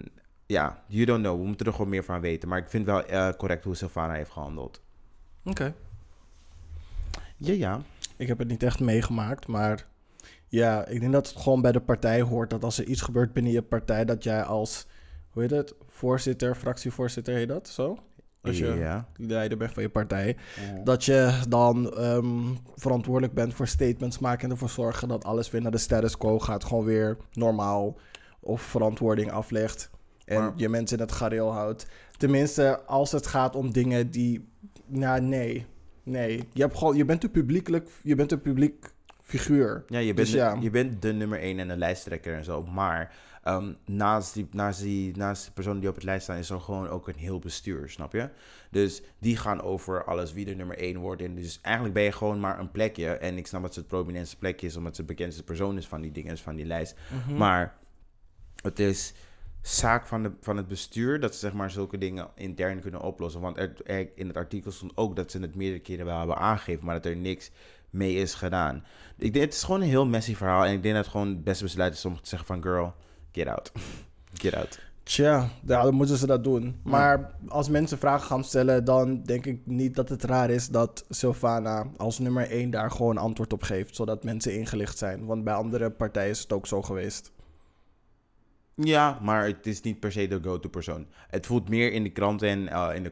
ja, you don't know. We moeten er gewoon meer van weten. Maar ik vind wel correct hoe Sylvana heeft gehandeld. Oké. Ja. Ik heb het niet echt meegemaakt, maar ja, ik denk dat het gewoon bij de partij hoort dat als er iets gebeurt binnen je partij, dat jij als... Hoe heet het? Voorzitter, fractievoorzitter heet dat zo? Als je leider bent van je partij. Ja. Dat je dan verantwoordelijk bent voor statements maken en ervoor zorgen dat alles weer naar de status quo gaat. Gewoon weer normaal of verantwoording aflegt. En je mensen in het gareel houdt. Tenminste, als het gaat om dingen die... Nou, nee. Je bent een publiek figuur. Ja, je bent de nummer 1 en de lijsttrekker en zo. Maar... naast de personen die op het lijst staan is er gewoon ook een heel bestuur, snap je? Dus die gaan over alles wie er nummer 1 wordt. En dus eigenlijk ben je gewoon maar een plekje. En ik snap dat ze het prominentste plekje is, omdat ze de bekendste persoon is van die dingen, van die lijst. Mm-hmm. Maar het is zaak van het bestuur dat ze zeg maar zulke dingen intern kunnen oplossen. Want in het artikel stond ook dat ze het meerdere keren wel hebben aangegeven, maar dat er niks mee is gedaan. Ik denk, het is gewoon een heel messy verhaal. En ik denk dat het gewoon het beste besluit is om te zeggen van girl... Get out. Tja, dan moeten ze dat doen. Maar als mensen vragen gaan stellen, dan denk ik niet dat het raar is dat Sylvana als nummer 1 daar gewoon antwoord op geeft, zodat mensen ingelicht zijn. Want bij andere partijen is het ook zo geweest. Ja, maar het is niet per se de go-to persoon. Het voelt meer in de krant en in de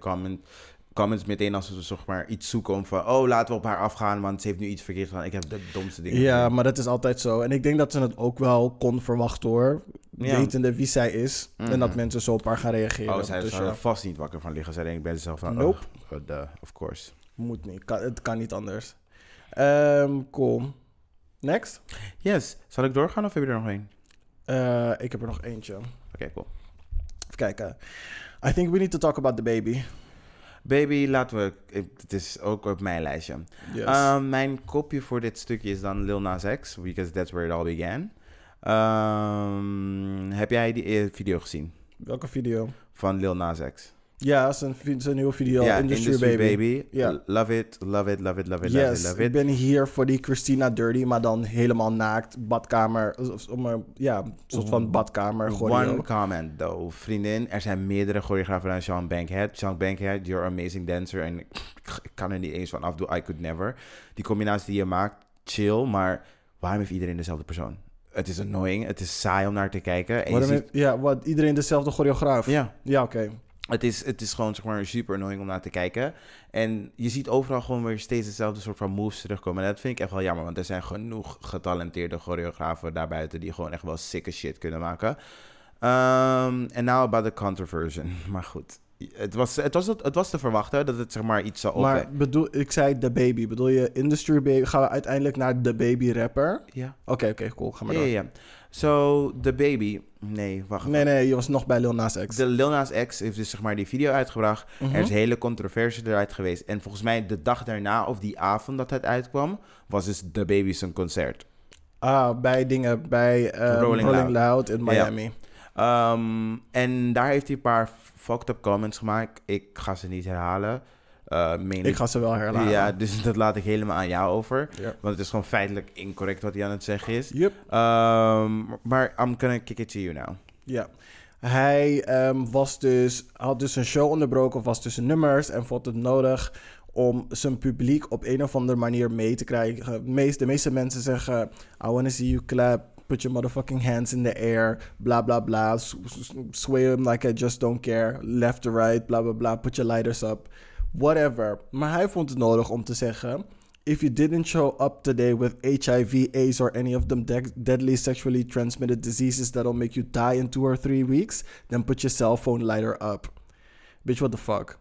comments meteen als we zeg maar iets zoeken om van... oh, laten we op haar afgaan, want ze heeft nu iets verkeerd gedaan. Ik heb de domste dingen gedaan. Maar dat is altijd zo. En ik denk dat ze het ook wel kon verwachten, hoor. Ja. Wetende wie zij is. Mm. En dat mensen zo op haar gaan reageren. Oh, zij zou er vast niet wakker van liggen. Zij denkt bij zichzelf van... Nope. Of course. Moet niet. Het kan niet anders. Cool. Next? Yes. Zal ik doorgaan of heb je er nog één? Ik heb er nog eentje. Oké, cool. Even kijken. I think we need to talk about The Baby. Baby, laten we... Het is ook op mijn lijstje. Yes. Mijn kopje voor dit stukje is dan Lil Nas X. Because that's where it all began. Heb jij die video gezien? Welke video? Van Lil Nas X. Ja, zijn nieuwe video. Ja, Industry Baby. Yeah. Love it. Ik ben hier voor die Christina Dirty, maar dan helemaal naakt. Badkamer. Een soort van badkamer. One comment, though. Vriendin, er zijn meerdere choreografen aan Sean Bankhead. Sean Bankhead, you're an amazing dancer. En ik kan er niet eens van afdoen. I could never. Die combinatie die je maakt, chill. Maar waarom heeft iedereen dezelfde persoon? Het is annoying. Het is saai om naar te kijken. Iedereen dezelfde choreograaf? Ja, oké. Het is gewoon zeg maar super annoying om naar te kijken. En je ziet overal gewoon weer steeds dezelfde soort van moves terugkomen. En dat vind ik echt wel jammer, want er zijn genoeg getalenteerde choreografen daarbuiten die gewoon echt wel sicke shit kunnen maken. En now about the controversy. Maar goed, het was te verwachten dat het zeg maar iets zou opwekken. Maar ik zei The Baby. Bedoel je Industry Baby? Gaan we uiteindelijk naar The Baby rapper? Ja. Oké, cool. Ga maar door. Ja. So, The Baby... Nee, je was nog bij Lil Nas X. De Lil Nas X heeft dus zeg maar die video uitgebracht. Mm-hmm. Er is hele controversie eruit geweest. En volgens mij de dag daarna of die avond dat het uitkwam... was dus The Baby zijn concert. Ah, bij Rolling Loud in Miami. Ja. En daar heeft hij een paar fucked up comments gemaakt. Ik ga ze niet herhalen. Ik ga ze wel herhalen. Ja, dus dat laat ik helemaal aan jou over. Yep. Want het is gewoon feitelijk incorrect wat hij aan het zeggen is. Yep. Maar I'm gonna kick it to you now. Ja. Hij had dus een show onderbroken, was tussen nummers en vond het nodig om zijn publiek op een of andere manier mee te krijgen. De meeste mensen zeggen, I wanna see you clap. Put your motherfucking hands in the air, bla bla bla. Sway them like I just don't care. Left to right, bla bla bla. Put your lighters up. Whatever. Maar hij vond het nodig om te zeggen... If you didn't show up today with HIV, AIDS, or any of them deadly sexually transmitted diseases that'll make you die in 2 or 3 weeks, then put your cell phone lighter up. Bitch, what the fuck.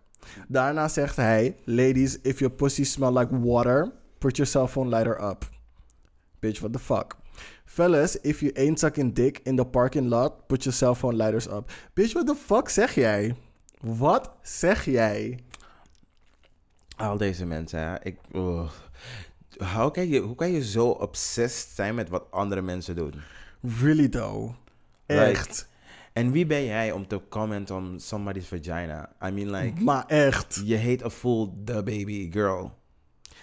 Daarna zegt hij, ladies, if your pussy smell like water, put your cell phone lighter up. Bitch, what the fuck. Fellas, if you ain't sucking dick in the parking lot, put your cell phone lighters up. Bitch, what the fuck zeg jij? Wat zeg jij? Al deze mensen, ja. Hoe kan je zo obsessed zijn met wat andere mensen doen? Really though. Echt. En wie ben jij om te comment on somebody's vagina? I mean like... Maar echt. Je heet a fool, the baby girl.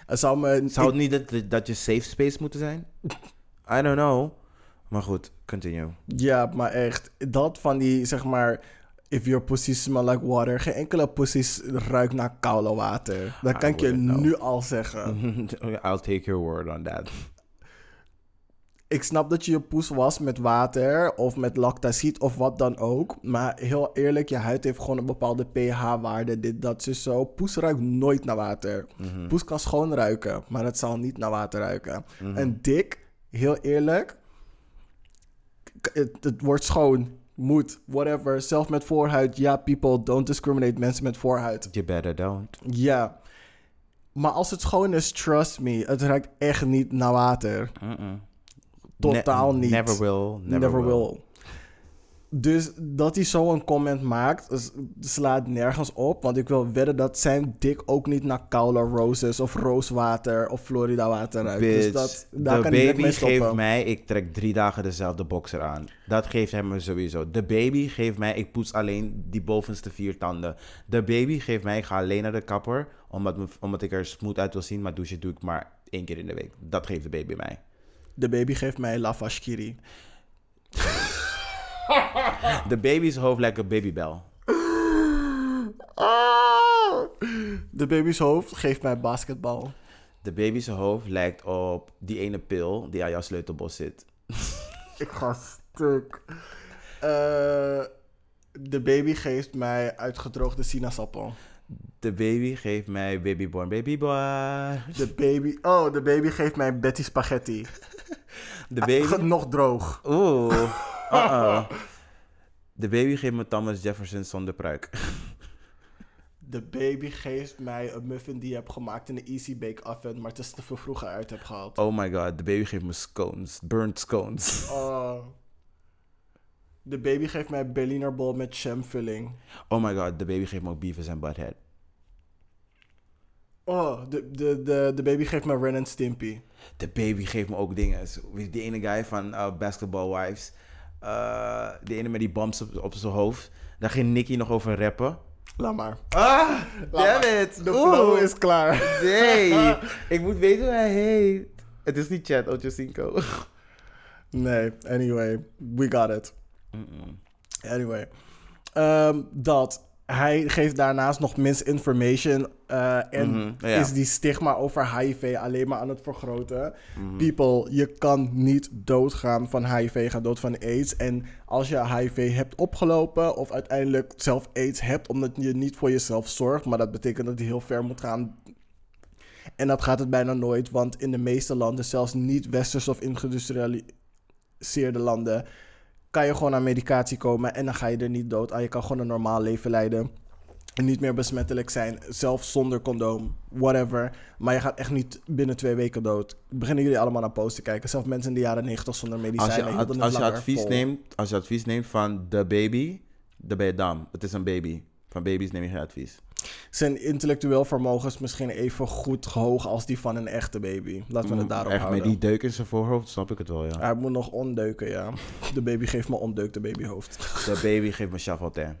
Zou het niet dat je safe space moeten zijn? I don't know. Maar goed, continue. Ja, maar echt. Dat van die, zeg maar... If your pussy smell like water. Geen enkele pussy ruikt naar koude water. Dat kan ik je nu al zeggen. I'll take your word on that. Ik snap dat je poes was met water of met lactacid of wat dan ook. Maar heel eerlijk, je huid heeft gewoon een bepaalde pH-waarde. Dit, dat, dus zo. Poes ruikt nooit naar water. Mm-hmm. Poes kan schoon ruiken, maar het zal niet naar water ruiken. Mm-hmm. En dik, heel eerlijk, het wordt schoon. Moet, whatever. Zelf met voorhuid. Ja, yeah, people, don't discriminate mensen met voorhuid. You better don't. Ja. Yeah. Maar als het schoon is, trust me, het ruikt echt niet naar water. Mm-mm. Totaal niet. Never will. Never will. Dus dat hij zo'n comment maakt, slaat nergens op. Want ik wil wedden dat zijn dik ook niet naar Kaula Roses of rooswater of Florida water ruikt. Bitch, dus daar kan baby mee stoppen. Geeft mij, ik trek 3 dagen dezelfde boxer aan. Dat geeft hem sowieso. De baby geeft mij, ik poets alleen die bovenste 4 tanden. De baby geeft mij, ik ga alleen naar de kapper, omdat ik er smooth uit wil zien. Maar douche doe ik maar 1 keer in de week. Dat geeft de baby mij. De baby geeft mij lavashkiri. De baby's hoofd lijkt een babybel. De baby's hoofd geeft mij basketbal. De baby's hoofd lijkt op die ene pil die aan jouw sleutelbos zit. Ik ga stuk. De baby geeft mij uitgedroogde sinaasappel. De baby geeft mij babyborn babyboy. De baby geeft mij Betty spaghetti. De baby... Nog droog. Oeh. Uh-oh. De baby geeft me Thomas Jefferson zonder pruik. De baby geeft mij een muffin die je hebt gemaakt in de Easy Bake Oven, maar het is te veel vroeger uit heb gehaald. Oh my god, de baby geeft me scones. Burnt scones. Oh. De baby geeft mij Berliner bol met jam vulling. Oh my god, de baby geeft me ook Beavis and Butthead. Oh, de baby geeft me Ren and Stimpy. De baby geeft me ook dingen. Die ene guy van Basketball Wives... de ene met die bumps op zijn hoofd. Daar ging Nicky nog over rappen. Laat maar. Ah, damn it. De flow is klaar. Nee. Ik moet weten hoe hij heet. Het is niet Chad Ochocinco. Nee, anyway. We got it. Mm-mm. Anyway. Dat... Hij geeft daarnaast nog misinformation en mm-hmm, yeah. Is die stigma over HIV alleen maar aan het vergroten. Mm-hmm. People, je kan niet doodgaan van HIV, ga dood van AIDS. En als je HIV hebt opgelopen of uiteindelijk zelf AIDS hebt... omdat je niet voor jezelf zorgt, maar dat betekent dat je heel ver moet gaan... En dat gaat het bijna nooit, want in de meeste landen, zelfs niet westers of industrialiseerde landen... kan je gewoon aan medicatie komen en dan ga je er niet dood aan. Je kan gewoon een normaal leven leiden. En niet meer besmettelijk zijn. Zelfs zonder condoom. Whatever. Maar je gaat echt niet binnen 2 weken dood. Beginnen jullie allemaal naar posts te kijken. Zelfs mensen in de jaren 90 zonder medicijnen. Als je advies neemt van de baby, dan ben je dam. Het is een baby. Van baby's neem je geen advies. Zijn intellectueel vermogen is misschien even goed hoog als die van een echte baby. Laten we het daarop houden. Echt, met die deuk in zijn voorhoofd snap ik het wel, ja. Hij moet nog ondeuken, ja. De baby geeft me ondeukte babyhoofd. De baby geeft me chavotin.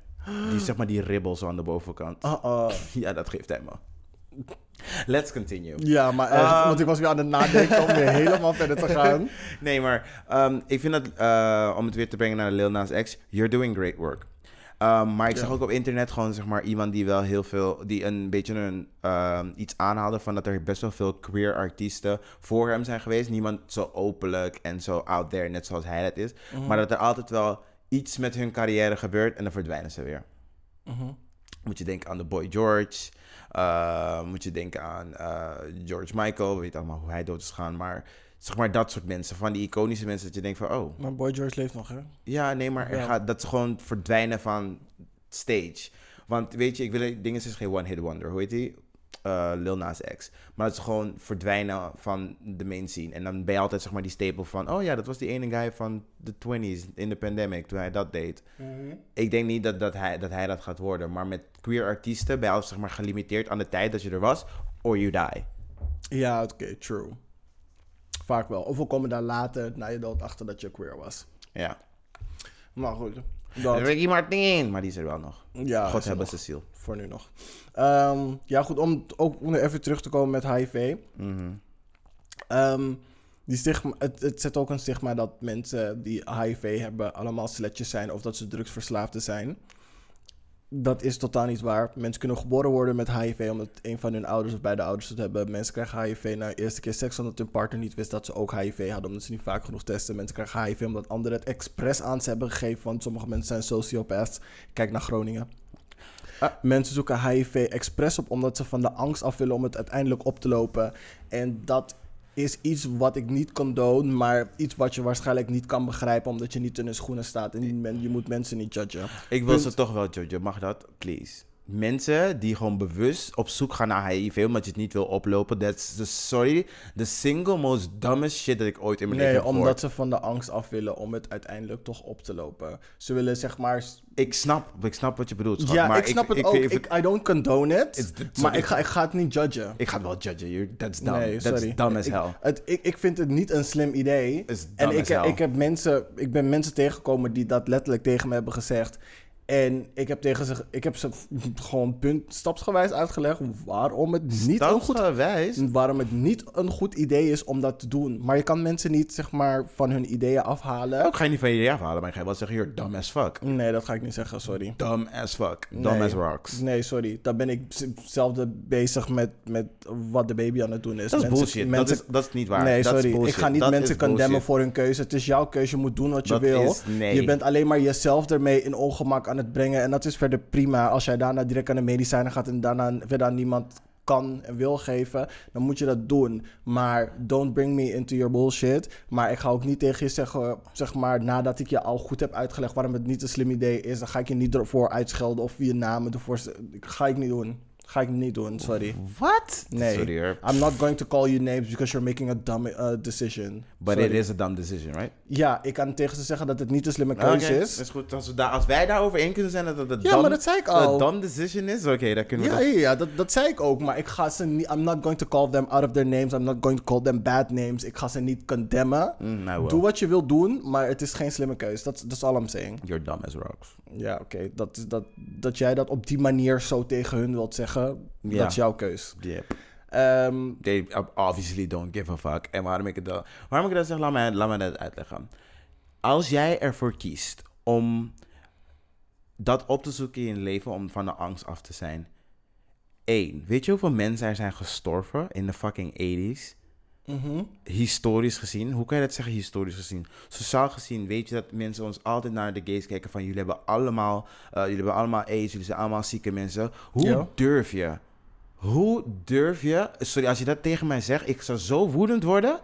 Die, zeg maar, die ribbels aan de bovenkant. Ja, dat geeft hij me. Let's continue. Ja, maar echt, want ik was weer aan het nadenken om weer helemaal verder te gaan. Nee, maar ik vind dat, om het weer te brengen naar Lil Nas X, you're doing great work. Maar ik zag ook op internet gewoon, zeg maar, iemand die wel heel veel... die een beetje iets aanhaalde van dat er best wel veel queer artiesten voor hem zijn geweest. Niemand zo openlijk en zo out there, net zoals hij dat is. Mm-hmm. Maar dat er altijd wel iets met hun carrière gebeurt en dan verdwijnen ze weer. Mm-hmm. Moet je denken aan de Boy George. Moet je denken aan George Michael. Weet allemaal hoe hij dood is gegaan. Maar zeg maar dat soort mensen. Van die iconische mensen dat je denkt van oh. Maar Boy George leeft nog hè? Ja, nee, maar er gaat, dat ze gewoon verdwijnen van stage. Want weet je, ik wil dingen is geen one hit wonder. Hoe heet die? Lil Nas X. Maar dat is gewoon verdwijnen van de main scene. En dan ben je altijd zeg maar die stapel van... oh ja, dat was die ene guy van de 20s in de pandemic toen hij dat deed. Mm-hmm. Ik denk niet dat hij dat gaat worden. Maar met queer artiesten ben je altijd zeg maar gelimiteerd aan de tijd dat je er was. Or you die. Ja, oké, true. Vaak wel. Of we komen daar later na je dood achter dat je queer was. Ja. Maar goed... Ricky Martin, maar die is er wel nog. Ja, God hebben ze ziel. Voor nu nog. Ja, goed, om ook even terug te komen met HIV. Mm-hmm. Die stigma, het zet ook een stigma dat mensen die HIV hebben allemaal sletjes zijn of dat ze drugsverslaafden zijn. Dat is totaal niet waar. Mensen kunnen geboren worden met HIV omdat een van hun ouders of beide ouders het hebben. Mensen krijgen HIV na de eerste keer seks omdat hun partner niet wist dat ze ook HIV hadden. Omdat ze niet vaak genoeg testen. Mensen krijgen HIV omdat anderen het expres aan ze hebben gegeven. Want sommige mensen zijn sociopaths. Kijk naar Groningen. Mensen zoeken HIV expres op omdat ze van de angst af willen om het uiteindelijk op te lopen. En dat is iets wat ik niet condoon, maar iets wat je waarschijnlijk niet kan begrijpen, omdat je niet in hun schoenen staat en je moet mensen niet judgen. Ik wil ze toch wel judgen, mag dat? Please. Mensen die gewoon bewust op zoek gaan naar HIV, omdat je het niet wil oplopen, that's the single most dumbest shit dat ik ooit in mijn leven heb gehoord. Omdat ze van de angst af willen om het uiteindelijk toch op te lopen. Ze willen zeg maar... Ik snap wat je bedoelt. Schat. Ja, maar ik snap het ook. I don't condone it. Maar ik ga het niet judgen. Ik ga het wel judgen. That's dumb. Nee, that's dumb as hell. Ik vind het niet een slim idee. Ik ben mensen tegengekomen die dat letterlijk tegen me hebben gezegd. En ik heb ze gewoon stapsgewijs uitgelegd waarom het niet een goed idee is om dat te doen. Maar je kan mensen niet, zeg maar, van hun ideeën afhalen. Ik ga je niet van je ideeën afhalen, maar ik ga je wel zeggen, you're dumb as fuck. Nee, dat ga ik niet zeggen, sorry. Dumb as fuck. Dumb as rocks. Nee, sorry. Daar ben ik zelf bezig met wat de baby aan het doen is. Dat is bullshit. Dat is niet waar. Nee, sorry. Ik ga niet mensen condemnen voor hun keuze. Het is jouw keuze. Je moet doen wat je wil. Je bent alleen maar jezelf ermee in ongemak aan het brengen. En dat is verder prima. Als jij daarna direct aan de medicijnen gaat en daarna verder aan niemand kan en wil geven, dan moet je dat doen. Maar don't bring me into your bullshit. Maar ik ga ook niet tegen je zeggen, zeg maar, nadat ik je al goed heb uitgelegd waarom het niet een slim idee is, dan ga ik je niet ervoor uitschelden of je namen ervoor... Ga ik niet doen, sorry. What? Nee. Sorry, I'm not going to call you names because you're making a dumb decision. But sorry. It is a dumb decision, right? Ja, ik kan tegen ze zeggen dat het niet een slimme keuze is. Is goed. Als wij daarover in kunnen zijn dat het een dumb decision is, oké, dan kunnen we dat... Ja, dat zei ik ook, maar ik ga ze niet... I'm not going to call them out of their names. I'm not going to call them bad names. Ik ga ze niet condemnen. Doe wat je wil doen, maar het is geen slimme keuze. That's all I'm saying. You're dumb as rocks. Ja, oké. Dat jij dat op die manier zo tegen hun wilt zeggen. Dat is jouw keus. Yep. They obviously don't give a fuck. En waarom ik dat zeg, laat me dat uitleggen. Als jij ervoor kiest om dat op te zoeken in je leven, om van de angst af te zijn. Weet je hoeveel mensen er zijn gestorven in de fucking 80s? Mm-hmm. Historisch gezien, hoe kan je dat zeggen historisch gezien? Sociaal gezien weet je dat mensen ons altijd naar de gays kijken van jullie hebben allemaal AIDS, jullie zijn allemaal zieke mensen. Hoe durf je? Sorry, als je dat tegen mij zegt, ik zou zo woedend worden.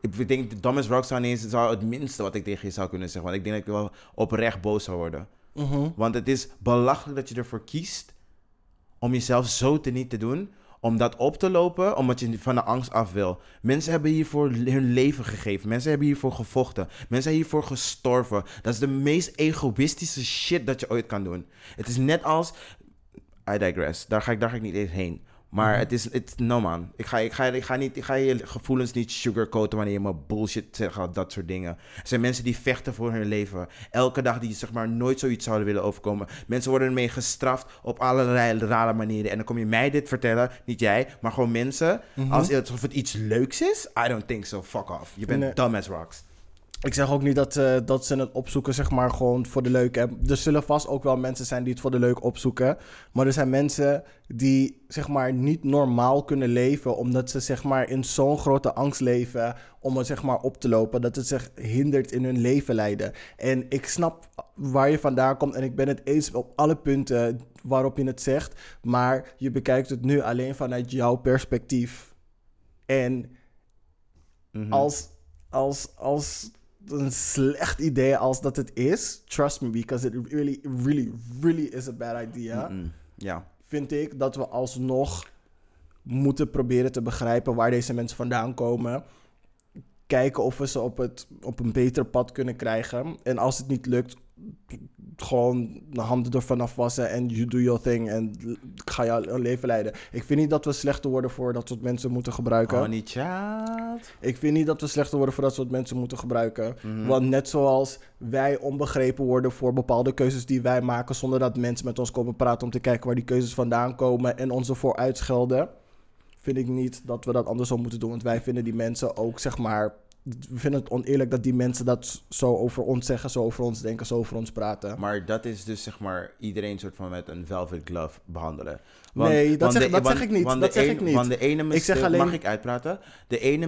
Ik denk de dumbest rock zou het minste wat ik tegen je zou kunnen zeggen, want ik denk dat ik wel oprecht boos zou worden. Mm-hmm. Want het is belachelijk dat je ervoor kiest om jezelf zo teniet te doen. Om dat op te lopen, omdat je van de angst af wil. Mensen hebben hiervoor hun leven gegeven. Mensen hebben hiervoor gevochten. Mensen zijn hiervoor gestorven. Dat is de meest egoïstische shit dat je ooit kan doen. Het is net als... I digress. Daar ga ik niet eens heen. Maar het is... No man. Ik ga je gevoelens niet sugarcoaten wanneer je maar bullshit zegt. Dat soort dingen. Er zijn mensen die vechten voor hun leven. Elke dag die zeg maar nooit zoiets zouden willen overkomen. Mensen worden ermee gestraft op allerlei rare manieren. En dan kom je mij dit vertellen. Niet jij, maar gewoon mensen. Mm-hmm. Alsof het iets leuks is. I don't think so. Fuck off. Je bent dumb as rocks. Ik zeg ook niet dat ze het opzoeken, zeg maar, gewoon voor de leuk. Er zullen vast ook wel mensen zijn die het voor de leuk opzoeken. Maar er zijn mensen die, zeg maar, niet normaal kunnen leven, omdat ze, zeg maar, in zo'n grote angst leven om het, zeg maar, op te lopen, dat het zich hindert in hun leven leiden. En ik snap waar je vandaan komt en ik ben het eens op alle punten waarop je het zegt. Maar je bekijkt het nu alleen vanuit jouw perspectief. En als een slecht idee als dat het is, trust me, because it really, really, really is a bad idea. Yeah. Vind ik dat we alsnog moeten proberen te begrijpen waar deze mensen vandaan komen. Kijken of we ze op een beter pad kunnen krijgen. En als het niet lukt, gewoon de handen er vanaf wassen en you do your thing en ga jouw leven leiden. Ik vind niet dat we slechte woorden voor dat soort mensen moeten gebruiken. Honey child. Ik vind niet dat we slechte woorden voor dat soort mensen moeten gebruiken. Mm-hmm. Want net zoals wij onbegrepen worden voor bepaalde keuzes die wij maken, zonder dat mensen met ons komen praten om te kijken waar die keuzes vandaan komen en ons ervoor uitschelden, vind ik niet dat we dat andersom moeten doen. Want wij vinden die mensen ook, zeg maar, we vinden het oneerlijk dat die mensen dat zo over ons zeggen, zo over ons denken, zo over ons praten. Maar dat is dus, zeg maar, iedereen soort van met een velvet glove behandelen. Nee, dat zeg ik niet. Mag ik uitpraten? De ene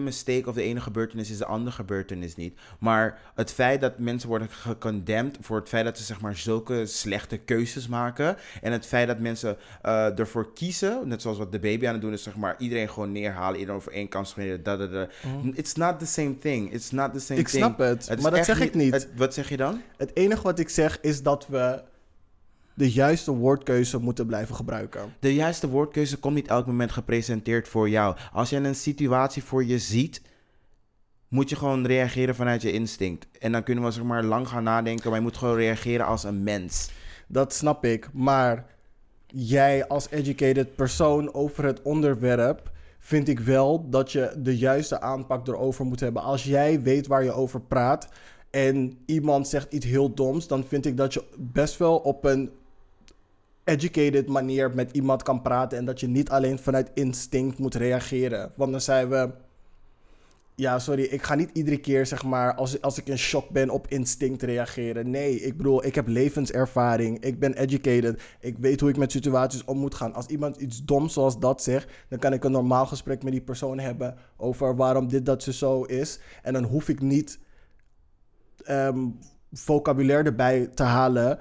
mistake of de ene gebeurtenis is de andere gebeurtenis niet. Maar het feit dat mensen worden gecondemned voor het feit dat ze, zeg maar, zulke slechte keuzes maken. En het feit dat mensen ervoor kiezen, net zoals wat de baby aan het doen is, zeg maar, iedereen gewoon neerhalen, iedereen over één kant smeren, It's not the same thing. Ik snap het, maar dat zeg ik niet. Wat zeg je dan? Het enige wat ik zeg is dat we de juiste woordkeuze moeten blijven gebruiken. De juiste woordkeuze komt niet elk moment gepresenteerd voor jou. Als je een situatie voor je ziet, moet je gewoon reageren vanuit je instinct. En dan kunnen we, zeg maar, lang gaan nadenken, maar je moet gewoon reageren als een mens. Dat snap ik, maar jij als educated persoon over het onderwerp, vind ik wel dat je de juiste aanpak erover moet hebben. Als jij weet waar je over praat en iemand zegt iets heel doms, dan vind ik dat je best wel op een educated manier met iemand kan praten en dat je niet alleen vanuit instinct moet reageren. Want dan zijn we, ja, sorry, ik ga niet iedere keer, zeg maar, als ik in shock ben, op instinct reageren. Nee, ik bedoel, ik heb levenservaring. Ik ben educated. Ik weet hoe ik met situaties om moet gaan. Als iemand iets doms zoals dat zegt, dan kan ik een normaal gesprek met die persoon hebben over waarom dit, dat, zo is. En dan hoef ik niet vocabulaire erbij te halen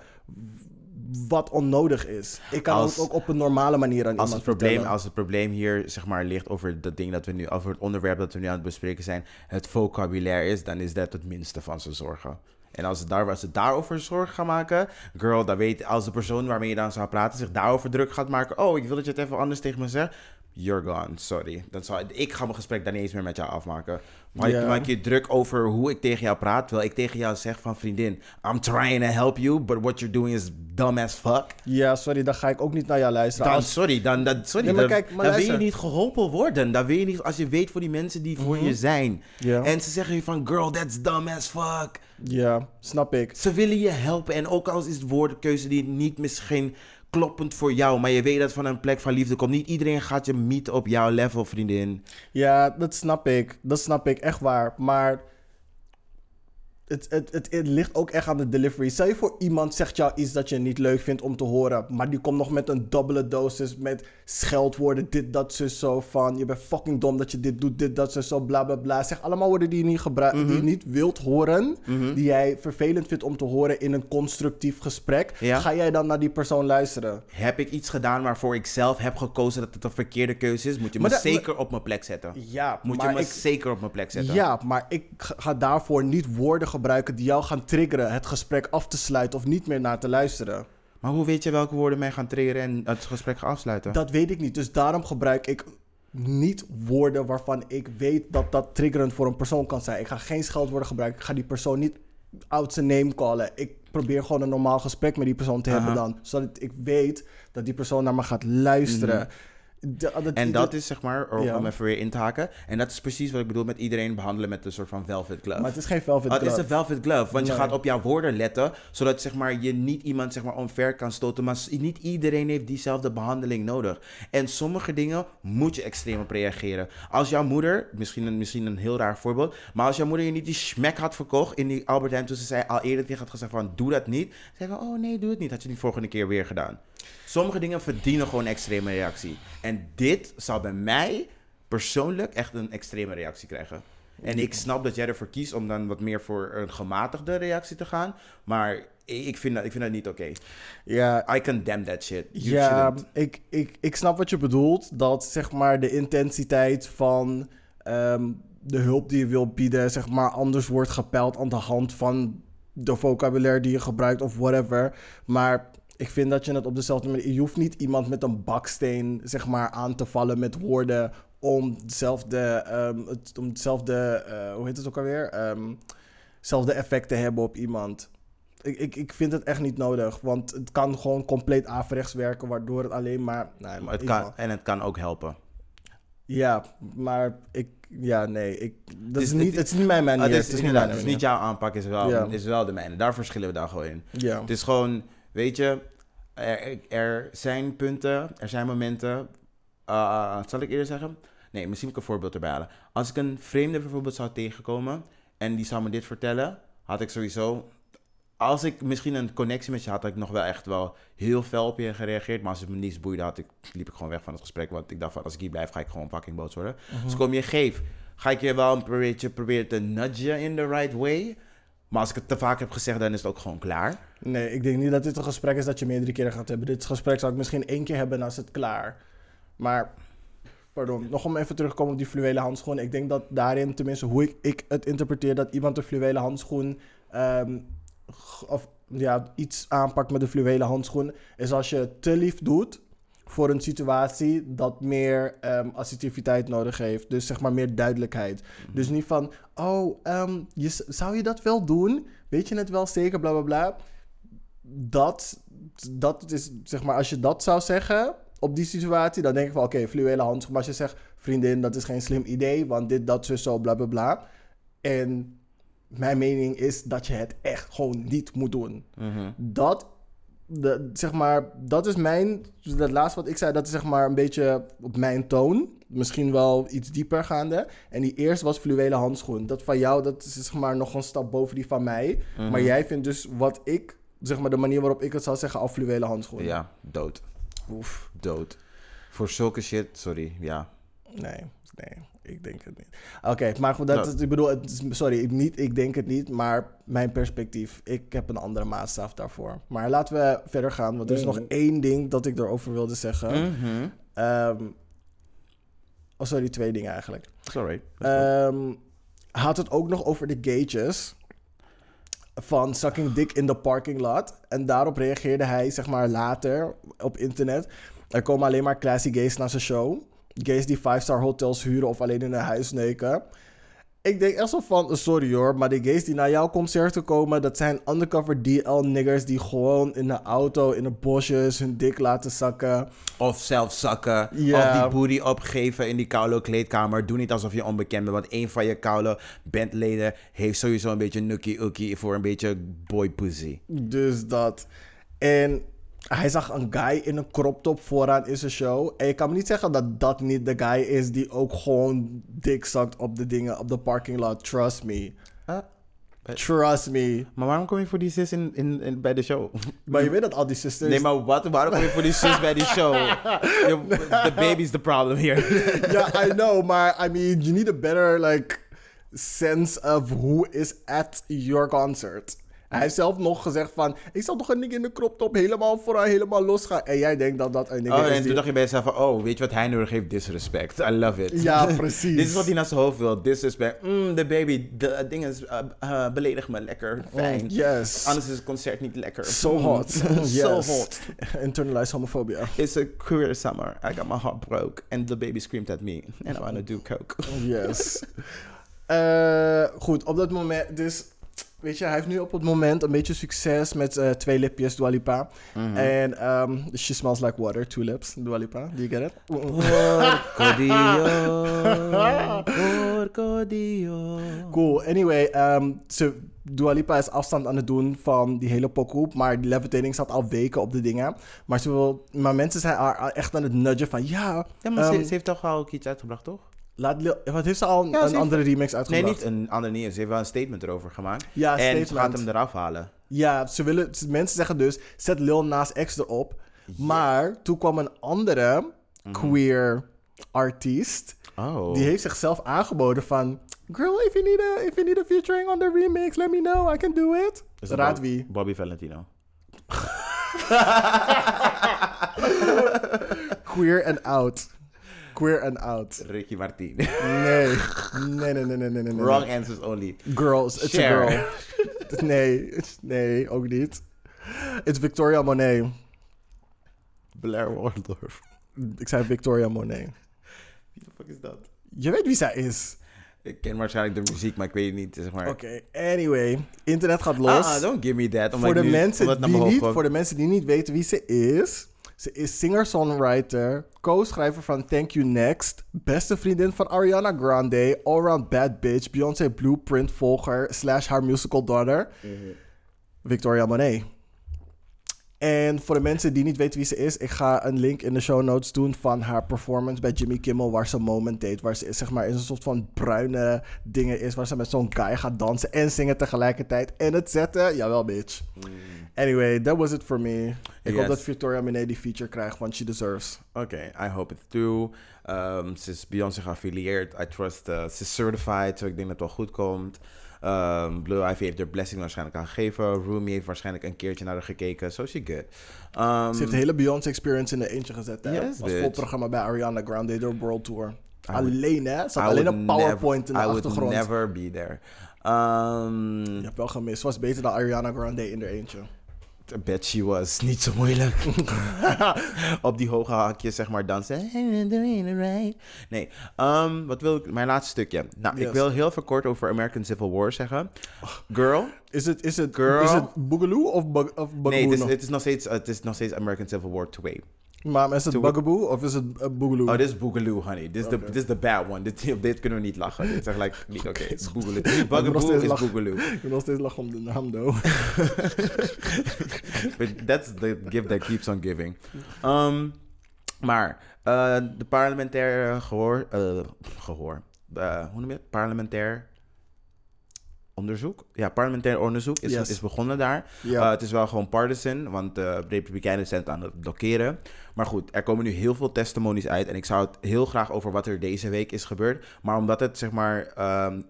wat onnodig is. Ik kan het ook op een normale manier aan iemand vertellen. Als het probleem hier, zeg maar, ligt over dat ding dat we nu, over het onderwerp dat we nu aan het bespreken zijn, het vocabulaire is, dan is dat het minste van zijn zorgen. En als ze daarover zorgen gaan maken, girl, dan weet, als de persoon waarmee je dan zou praten zich daarover druk gaat maken, oh, ik wil dat je het even anders tegen me zegt, you're gone, sorry. Ik ga mijn gesprek daar niet eens meer met jou afmaken. Maar yeah. Ik maak je druk over hoe ik tegen jou praat, terwijl ik tegen jou zeg van, vriendin, I'm trying to help you, but what you're doing is dumb as fuck. Ja, sorry, dan ga ik ook niet naar jou luisteren. Dan wil je niet geholpen worden. Dan wil je niet, als je weet voor die mensen die voor je zijn. Yeah. En ze zeggen je van, girl, that's dumb as fuck. Ja, yeah, snap ik. Ze willen je helpen. En ook al is het woordenkeuze die niet misschien kloppend voor jou, maar je weet dat van een plek van liefde komt. Niet iedereen gaat je meeten op jouw level, vriendin. Ja, dat snap ik. Dat snap ik, echt waar. Maar het ligt ook echt aan de delivery. Stel je voor, iemand zegt jou iets dat je niet leuk vindt om te horen, maar die komt nog met een dubbele dosis met scheldwoorden, dit, dat, zo, van je bent fucking dom dat je dit doet, dit, dat, zo, bla, bla, bla. Zeg allemaal woorden die je niet die je niet wilt horen, die jij vervelend vindt om te horen in een constructief gesprek. Ja. Ga jij dan naar die persoon luisteren? Heb ik iets gedaan waarvoor ik zelf heb gekozen dat het een verkeerde keuze is? Moet je me zeker op mijn plek zetten. Ja, Ja, maar ik ga daarvoor niet woorden gebruiken die jou gaan triggeren het gesprek af te sluiten of niet meer naar te luisteren. Maar hoe weet je welke woorden mij gaan triggeren en het gesprek gaan afsluiten? Dat weet ik niet, dus daarom gebruik ik niet woorden waarvan ik weet dat dat triggerend voor een persoon kan zijn. Ik ga geen scheldwoorden gebruiken, ik ga die persoon niet out zijn name callen. Ik probeer gewoon een normaal gesprek met die persoon te hebben dan, zodat ik weet dat die persoon naar me gaat luisteren. Dat is zeg maar, om even weer in te haken. En dat is precies wat ik bedoel met iedereen behandelen met een soort van velvet glove. Maar het is geen velvet glove. Het is een velvet glove, want je gaat op jouw woorden letten, zodat zeg maar, je niet iemand zeg maar, omver kan stoten. Maar niet iedereen heeft diezelfde behandeling nodig. En sommige dingen moet je extreem op reageren. Als jouw moeder, misschien een heel raar voorbeeld, maar als jouw moeder je niet die smack had verkocht in die Albert Heijn, toen ze zei al eerder tegen had gezegd van doe dat niet, zei van oh nee, doe het niet, had je die volgende keer weer gedaan. Sommige dingen verdienen gewoon een extreme reactie. En dit zou bij mij persoonlijk echt een extreme reactie krijgen. En ik snap dat jij ervoor kiest om dan wat meer voor een gematigde reactie te gaan. Maar ik vind dat niet oké. Yeah. I condemn that shit. Ik snap wat je bedoelt. Dat zeg maar de intensiteit van de hulp die je wilt bieden zeg maar anders wordt gepeild aan de hand van de vocabulaire die je gebruikt of whatever. Maar ik vind dat je het op dezelfde manier... Je hoeft niet iemand met een baksteen zeg maar, aan te vallen met woorden om hetzelfde effect te hebben op iemand. Ik vind het echt niet nodig, want het kan gewoon compleet averechts werken, waardoor het alleen maar... Nee, maar het kan ook helpen. Ja, maar ik... Ja, nee. Het is niet mijn manier. Het is niet jouw aanpak, is wel de mijne. Daar verschillen we daar gewoon in. Ja. Het is gewoon... Weet je, er zijn punten, er zijn momenten. Zal ik eerder zeggen? Nee, misschien moet ik een voorbeeld erbij halen. Als ik een vreemde bijvoorbeeld zou tegenkomen en die zou me dit vertellen, had ik sowieso... Als ik misschien een connectie met je had, had ik nog wel echt wel heel fel op je gereageerd. Maar als het me niets boeide, liep ik gewoon weg van het gesprek. Want ik dacht van, als ik hier blijf, ga ik gewoon fucking boos worden. Uh-huh. Dus kom je geef, ga ik je wel een beetje proberen te nudgen in the right way. Maar als ik het te vaak heb gezegd, dan is het ook gewoon klaar. Nee, ik denk niet dat dit een gesprek is dat je meerdere keren gaat hebben. Dit gesprek zou ik misschien 1 keer hebben en dan is het klaar. Maar, nog om even terug te komen op die fluwelen handschoen. Ik denk dat daarin, tenminste hoe ik het interpreteer, dat iemand de fluwelen handschoen... iets aanpakt met de fluwelen handschoen, is als je te lief doet voor een situatie dat meer assertiviteit nodig heeft. Dus zeg maar meer duidelijkheid. Mm-hmm. Dus niet van, zou je dat wel doen? Weet je het wel zeker, bla bla bla. Dat is, zeg maar, als je dat zou zeggen op die situatie, dan denk ik van, oké, fluwelen handschoen. Maar als je zegt, vriendin, dat is geen slim idee, want dit, dat, zo, bla bla bla. En mijn mening is dat je het echt gewoon niet moet doen. Mm-hmm. Dat is mijn... Dat laatste wat ik zei, dat is zeg maar een beetje op mijn toon. Misschien wel iets dieper gaande. En die eerste was fluwelen handschoen. Dat van jou, dat is zeg maar nog een stap boven die van mij. Mm-hmm. Maar jij vindt dus wat ik... Zeg maar de manier waarop ik het zou zeggen, al fluwelen handschoen. Ja, dood. Oef. Dood. Voor zulke shit, sorry, ja. Nee, ik denk het niet. Oké, maar goed, ik denk het niet, maar mijn perspectief, ik heb een andere maatstaf daarvoor. Maar laten we verder gaan, want er is nog 1 ding dat ik erover wilde zeggen. Mm-hmm. 2 dingen eigenlijk. Sorry. Had het ook nog over de gaytjes van sucking dick in de parking lot. En daarop reageerde hij, zeg maar, later op internet. Er komen alleen maar classy gays naar zijn show. Gays die 5-star hotels huren of alleen in hun huis neuken. Ik denk echt zo van, sorry hoor, maar de gays die naar jouw concerten komen, dat zijn undercover DL niggers die gewoon in de auto, in de bosjes, hun dik laten zakken. Of zelf zakken. Yeah. Of die booty opgeven in die koude kleedkamer. Doe niet alsof je onbekend bent, want één van je koude bandleden heeft sowieso een beetje nookie-ookie voor een beetje boy pussy. Dus dat. En... Hij zag een guy in een crop top vooraan in zijn show. En je kan me niet zeggen dat dat niet de guy is die ook gewoon dik zakt op de dingen op de parking lot. Trust me. Trust me. Maar waarom kom je voor die sis in bij de show? Maar je weet dat al die sisters... Nee, maar waarom kom je voor die sis bij die show? The baby's the problem here. Yeah, I know, maar I mean, you need a better like sense of who is at your concert. Hij heeft zelf nog gezegd van... Ik zal toch een ding in de crop top helemaal vooruit, helemaal losgaan. En jij denkt dat dat een ding is. En toen dacht je bij jezelf van... Oh, weet je wat hij nodig heeft? Disrespect. I love it. Ja, precies. Dit is wat hij naar zijn hoofd wil. Disrespect. The baby. De ding is... beledig me. Lekker. Fijn. Yes. Anders is het concert niet lekker. So hot. So hot. Internalized homophobia. It's a queer summer. I got my heart broke. And the baby screamed at me. And I wanna do coke. Yes. Goed. Op dat moment... Dus... Weet je, hij heeft nu op het moment een beetje succes met Twee Lipjes, Dua Lipa. En She Smells Like Water, Two Lips, Dua Lipa. Do you get it? Porco Dio. Cool, anyway. Dua Lipa is afstand aan het doen van die hele pokoe. Maar die levitating zat al weken op de dingen. Maar, mensen zijn haar echt aan het nudgen van ja. Ja, maar ze heeft toch al ook iets uitgebracht, toch? Wat heeft ze al een andere remix uitgebracht? Nee, niet een andere remix. Ze heeft wel een statement erover gemaakt. Ja, en statement. Ze gaat hem eraf halen. Ja, mensen zeggen dus, zet Lil Nas X erop. Yeah. Maar toen kwam een andere queer artiest. Oh. Die heeft zichzelf aangeboden van... Girl, if you need a featuring on the remix, let me know. I can do it. Is raad wie? Bobby Valentino. Queer and out. Queer and out. Ricky Martin. Nee. Wrong answers only. Girls, it's Cher. A girl. Nee, ook niet. It's Victoria Monet. Blair Waldorf. Ik zei Victoria Monet. Wie de fuck is dat? Je weet wie zij is. Ik ken waarschijnlijk de muziek, maar ik weet het niet, zeg maar. Oké, anyway. Internet gaat los. Don't give me that. Voor de mensen die niet weten wie ze is... Ze is singer-songwriter, co-schrijver van Thank You Next... beste vriendin van Ariana Grande... all-round bad bitch, Beyoncé Blueprint-volger... / haar musical daughter... Victoria Monet. En voor de mensen die niet weten wie ze is... ik ga een link in de show notes doen van haar performance bij Jimmy Kimmel... waar ze een moment deed, waar ze zeg maar in zo'n soort van bruine dingen is... waar ze met zo'n guy gaat dansen en zingen tegelijkertijd... en het zetten, jawel bitch. Anyway, that was it for me. Ik hoop dat Victoria Monet die feature krijgt, want she deserves. Oké, I hope it too. Ze is Beyoncé geaffilieerd, I trust, ze is certified... so ik denk dat het wel goed komt... Blue Ivy heeft haar blessing waarschijnlijk aan gegeven. Rumi heeft waarschijnlijk een keertje naar haar gekeken. So she good. Ze heeft de hele Beyoncé experience in de eentje gezet. Hè? Yes, was vol programma bij Ariana Grande door World Tour. Ze had alleen een PowerPoint in de achtergrond. I would never be there. Je hebt wel gemist. Ze was beter dan Ariana Grande in haar eentje. I bet she was. Niet zo moeilijk. Op die hoge hakjes, zeg maar, dansen. Nee. Wat wil ik? Mijn laatste stukje. Nou, yes. Ik wil heel veel kort over American Civil War zeggen. Girl. Is het Boogaloo of Bugaboo? Nee, het is nog steeds American Civil War 2. Maar is het Bugaboo of is het Boogaloo? Oh, dit is Boogaloo, honey. Dit is de bad one. Dit kunnen we niet lachen. Dit is eigenlijk niet oké. Het is Boogaloo. Bugaboo is Boogaloo. Ik wil nog steeds lachen om de naam, though. But that's the gift that keeps on giving. Maar de parlementaire gehoor... hoe noem je het? Parlementair... onderzoek? Ja, parlementair onderzoek is begonnen daar. Yeah. Het is wel gewoon partisan, want de Republikeinen zijn het aan het blokkeren. Maar goed, er komen nu heel veel testimonies uit. En ik zou het heel graag over wat er deze week is gebeurd. Maar omdat het zeg maar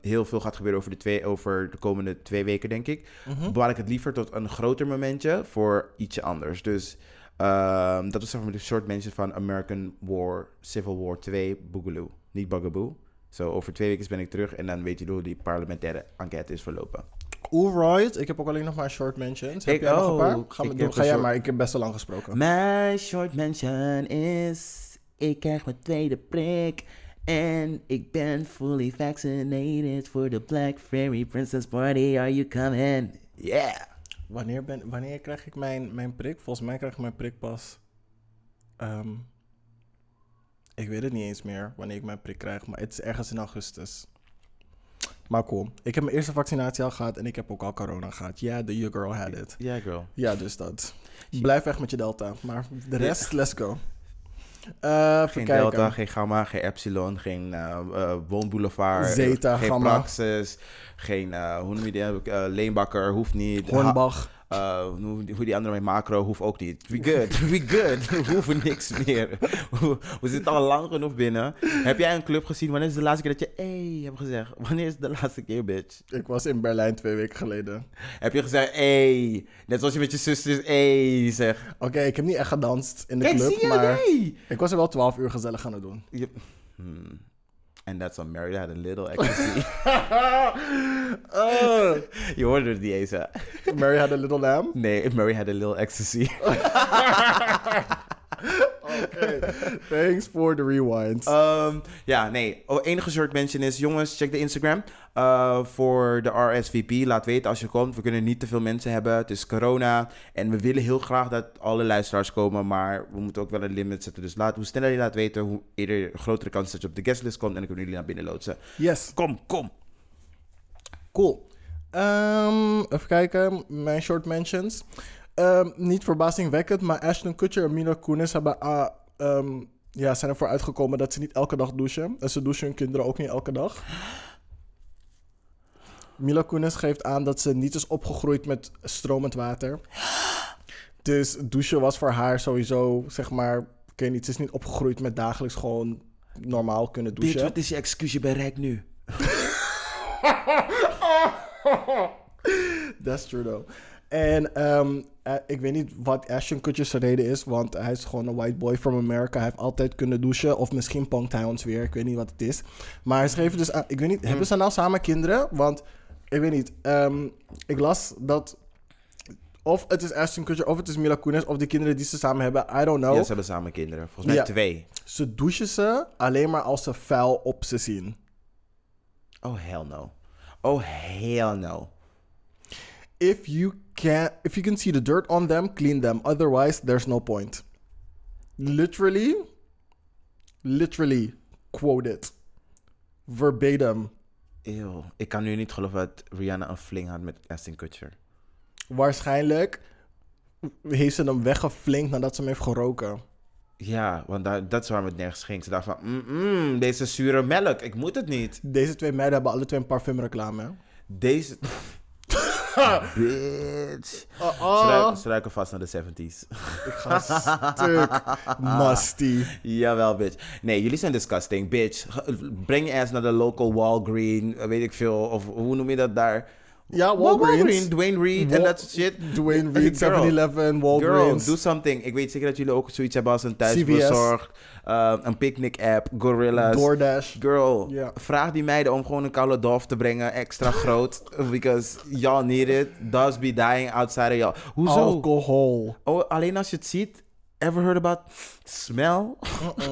heel veel gaat gebeuren over de komende 2 weken, denk ik. Bewaar ik het liever tot een groter momentje voor ietsje anders. Dus dat was zeg maar de short mention van American War, Civil War 2, Boogaloo. Niet Bugaboo. Zo, over 2 weken ben ik terug en dan weet je hoe die parlementaire enquête is verlopen. Alright, ik heb ook alleen nog maar short mentions. Heb jij nog een paar? Ik heb best wel lang gesproken. Mijn short mention is... Ik krijg mijn 2e prik. En ik ben fully vaccinated voor de Black Fairy Princess Party. Are you coming? Yeah! Wanneer krijg ik mijn prik? Volgens mij krijg ik mijn prik pas... Ik weet het niet eens meer wanneer ik mijn prik krijg, maar het is ergens in augustus. Maar cool. Ik heb mijn eerste vaccinatie al gehad en ik heb ook al corona gehad. Yeah, your girl had it. Yeah, girl. Ja, dus dat. Blijf weg met je delta, maar de rest, let's go. Geen delta, geen gamma, geen epsilon, geen woonboulevard, zeta, geen gamma. Praxis, geen, hoe noem je die, leenbakker, hoeft niet. Hornbach. Hoe die andere met macro hoeft ook niet. We good. We hoeven niks meer. We zitten al lang genoeg binnen. Heb jij een club gezien? Wanneer is de laatste keer dat je hebt gezegd? Wanneer is de laatste keer, bitch? Ik was in Berlijn 2 weken geleden. Heb je gezegd, net zoals je met je zusjes, zeg. Oké, ik heb niet echt gedanst in de club, maar ik was er wel 12 uur gezellig aan het doen. And that's on Mary had a little ecstasy. Je hoorde het niet eens, hè? Mary had a little lamb? Nee, Mary had a little ecstasy. Okay. Thanks for the rewind. Enige soort mention is... Jongens, check de Instagram voor de RSVP. Laat weten als je komt. We kunnen niet te veel mensen hebben. Het is corona. En we willen heel graag dat alle luisteraars komen. Maar we moeten ook wel een limit zetten. Dus hoe sneller je laat weten... hoe eerder grotere kans dat je op de guestlist komt. En dan kunnen jullie naar binnen loodsen. Yes. Kom. Cool. Even kijken. Mijn short mentions. Niet verbazingwekkend, maar Ashton Kutcher en Mila Kunis zijn ervoor uitgekomen dat ze niet elke dag douchen. En ze douchen hun kinderen ook niet elke dag. Mila Kunis geeft aan dat ze niet is opgegroeid met stromend water. Dus douchen was voor haar sowieso, zeg maar... ze is niet opgegroeid met dagelijks gewoon normaal kunnen douchen. Dit is je excuus, je bent rijk nu. That's true though. En ik weet niet wat Ashton Kutcher's reden is, want hij is gewoon een white boy from America. Hij heeft altijd kunnen douchen, of misschien pongt hij ons weer. Ik weet niet wat het is. Maar hij schreef dus aan, ik weet niet, hebben ze nou samen kinderen? Want, ik weet niet, ik las dat, of het is Ashton Kutcher, of het is Mila Kunis, of de kinderen die ze samen hebben, I don't know. Ja, ze hebben samen kinderen, volgens mij 2. Ze douchen ze alleen maar als ze vuil op ze zien. Oh, hell no. If you can see the dirt on them, clean them. Otherwise, there's no point. Literally, quote it. Verbatim. Ew, ik kan nu niet geloven dat Rihanna een fling had met Ashton Kutcher. Waarschijnlijk heeft ze hem weggeflinkt nadat ze hem heeft geroken. Ja, want dat is waarom het nergens ging. Ze dacht van, deze zure melk, ik moet het niet. Deze twee meiden hebben alle twee een parfumreclame. Deze... Bitch. Ze ruiken vast naar de 70s. Ik ga stuk. Musty. Jawel, bitch. Nee, jullie zijn disgusting, bitch. Breng je ass naar de local Walgreens, weet ik veel. Of hoe noem je dat daar? Ja, Walgreens. Dwayne Reed en dat shit. Dwayne Reed, 7-Eleven, Walgreens. Girl, do something. Ik weet zeker dat jullie ook zoiets hebben als een thuisbezorgd. Een picknick-app, Gorillas. DoorDash. Girl, vraag die meiden om gewoon een koude dolf te brengen, extra groot. Because y'all need it. Does be dying outside of y'all. Hoezo? Alcohol. Oh, alleen als je het ziet. Ever heard about smell?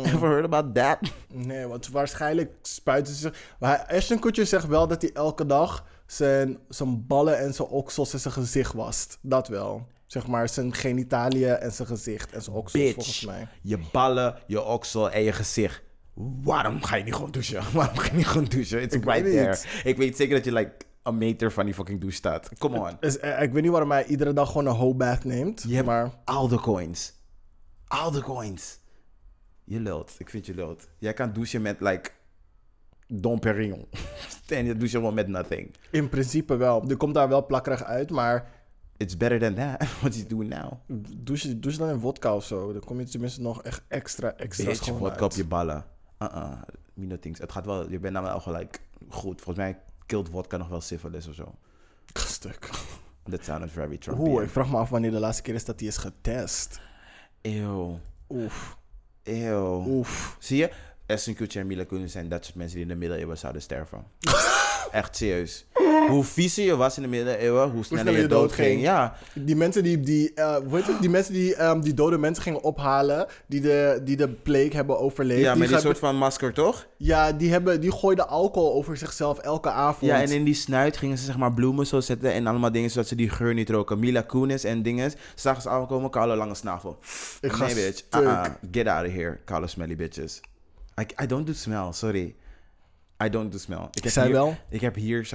Ever heard about that? Nee, want waarschijnlijk spuiten ze... Maar Ashton Kutcher zegt wel dat hij elke dag... zijn ballen en zijn oksels en zijn gezicht wast. Dat wel. Zeg maar, zijn genitaliën en zijn gezicht en zijn oksels, bitch, volgens mij. Je ballen, je oksel en je gezicht. Waarom ga je niet gewoon douchen? It's right there. Ik weet zeker dat je een meter van die fucking douche staat. Come on. Ik weet niet waarom hij iedere dag gewoon een whole bath neemt. Je hebt al de coins. Je lult. Ik vind je lult. Jij kan douchen met Dom Perignon. En dat doe je gewoon met nothing. In principe wel. Je komt daar wel plakkerig uit, maar... It's better than that. What you doing now? Douche dan in vodka of zo. Dan kom je tenminste nog echt extra beetje schoon vodka uit. Op je ballen. Mino things. Het gaat wel... Je bent nou wel gelijk goed. Volgens mij kilt vodka nog wel syphilis of zo. Stuk. That sounded very Trumpian. Oeh, ik vraag me af wanneer de laatste keer is dat die is getest. Eeuw. Oef. Zie je? Ashton Kutcher en Mila Kunis zijn dat soort mensen die in de middeleeuwen zouden sterven. Echt serieus. Hoe viezer je was in de middeleeuwen, hoe sneller je dood ging. Ja. Die mensen die dode mensen gingen ophalen, die de plague hebben overleefd. Ja, met die soort van masker, toch? Ja, die gooiden alcohol over zichzelf elke avond. Ja, en in die snuit gingen ze bloemen zo zetten en allemaal dingen, zodat ze die geur niet roken. Mila Kunis en dinges. Zagen ze aankomen, koude lange snavel. Nee, bitch. Get out of here, koude smelly bitches. I don't do smell, sorry. Ik heb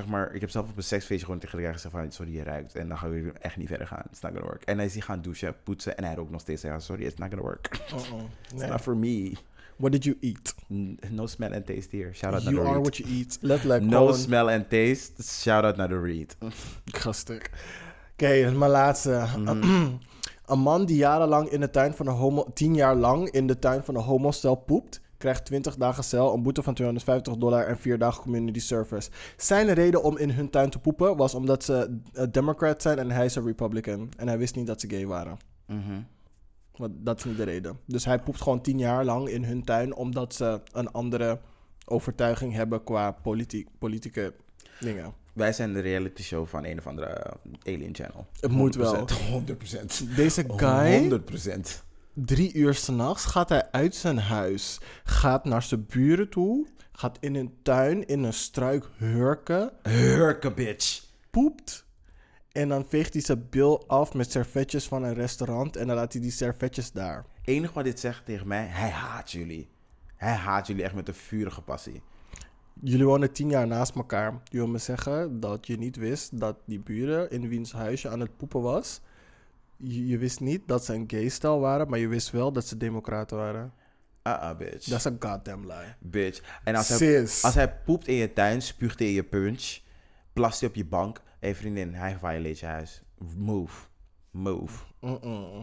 zelf op een seksfeestje gewoon tegen elkaar gezegd van... Sorry, je ruikt. En dan gaan we echt niet verder gaan. It's not gonna work. En hij is hier gaan douchen, poetsen. En hij rookt nog steeds. Zeggen, sorry, it's not gonna work. It's not for me. What did you eat? No smell and taste here. Shout out naar de Reed. You are what you eat. No smell and taste. Shout out naar de Reed. Gastig. Oké, mijn laatste. Een man die 10 jaar lang in de tuin van een homostel poept... krijgt 20 dagen cel, een boete van $250 en 4 dagen community service. Zijn reden om in hun tuin te poepen was omdat ze Democrat zijn en hij is een Republican. En hij wist niet dat ze gay waren. Want dat is niet de reden. Dus hij poept gewoon 10 jaar lang in hun tuin omdat ze een andere overtuiging hebben qua politieke dingen. Wij zijn de reality show van een of andere alien channel. Het moet wel. 100%. Deze guy... 100%. 3 uur 's nachts gaat hij uit zijn huis. Gaat naar zijn buren toe. Gaat in een tuin, in een struik hurken. Hurken, bitch. Poept. En dan veegt hij zijn bil af met servetjes van een restaurant. En dan laat hij die servetjes daar. Het enige wat dit zegt tegen mij, hij haat jullie. Hij haat jullie echt met een vurige passie. Jullie wonen 10 jaar naast elkaar. Je wil me zeggen dat je niet wist dat die buren in wiens huisje aan het poepen was. Je wist niet dat ze een gaystel waren, maar je wist wel dat ze democraten waren. Bitch. Dat is een goddamn lie. Bitch. En als hij poept in je tuin, spuugt hij in je punch, plast hij op je bank. Hé, hey vriendin, hij violate je huis. Move. Oh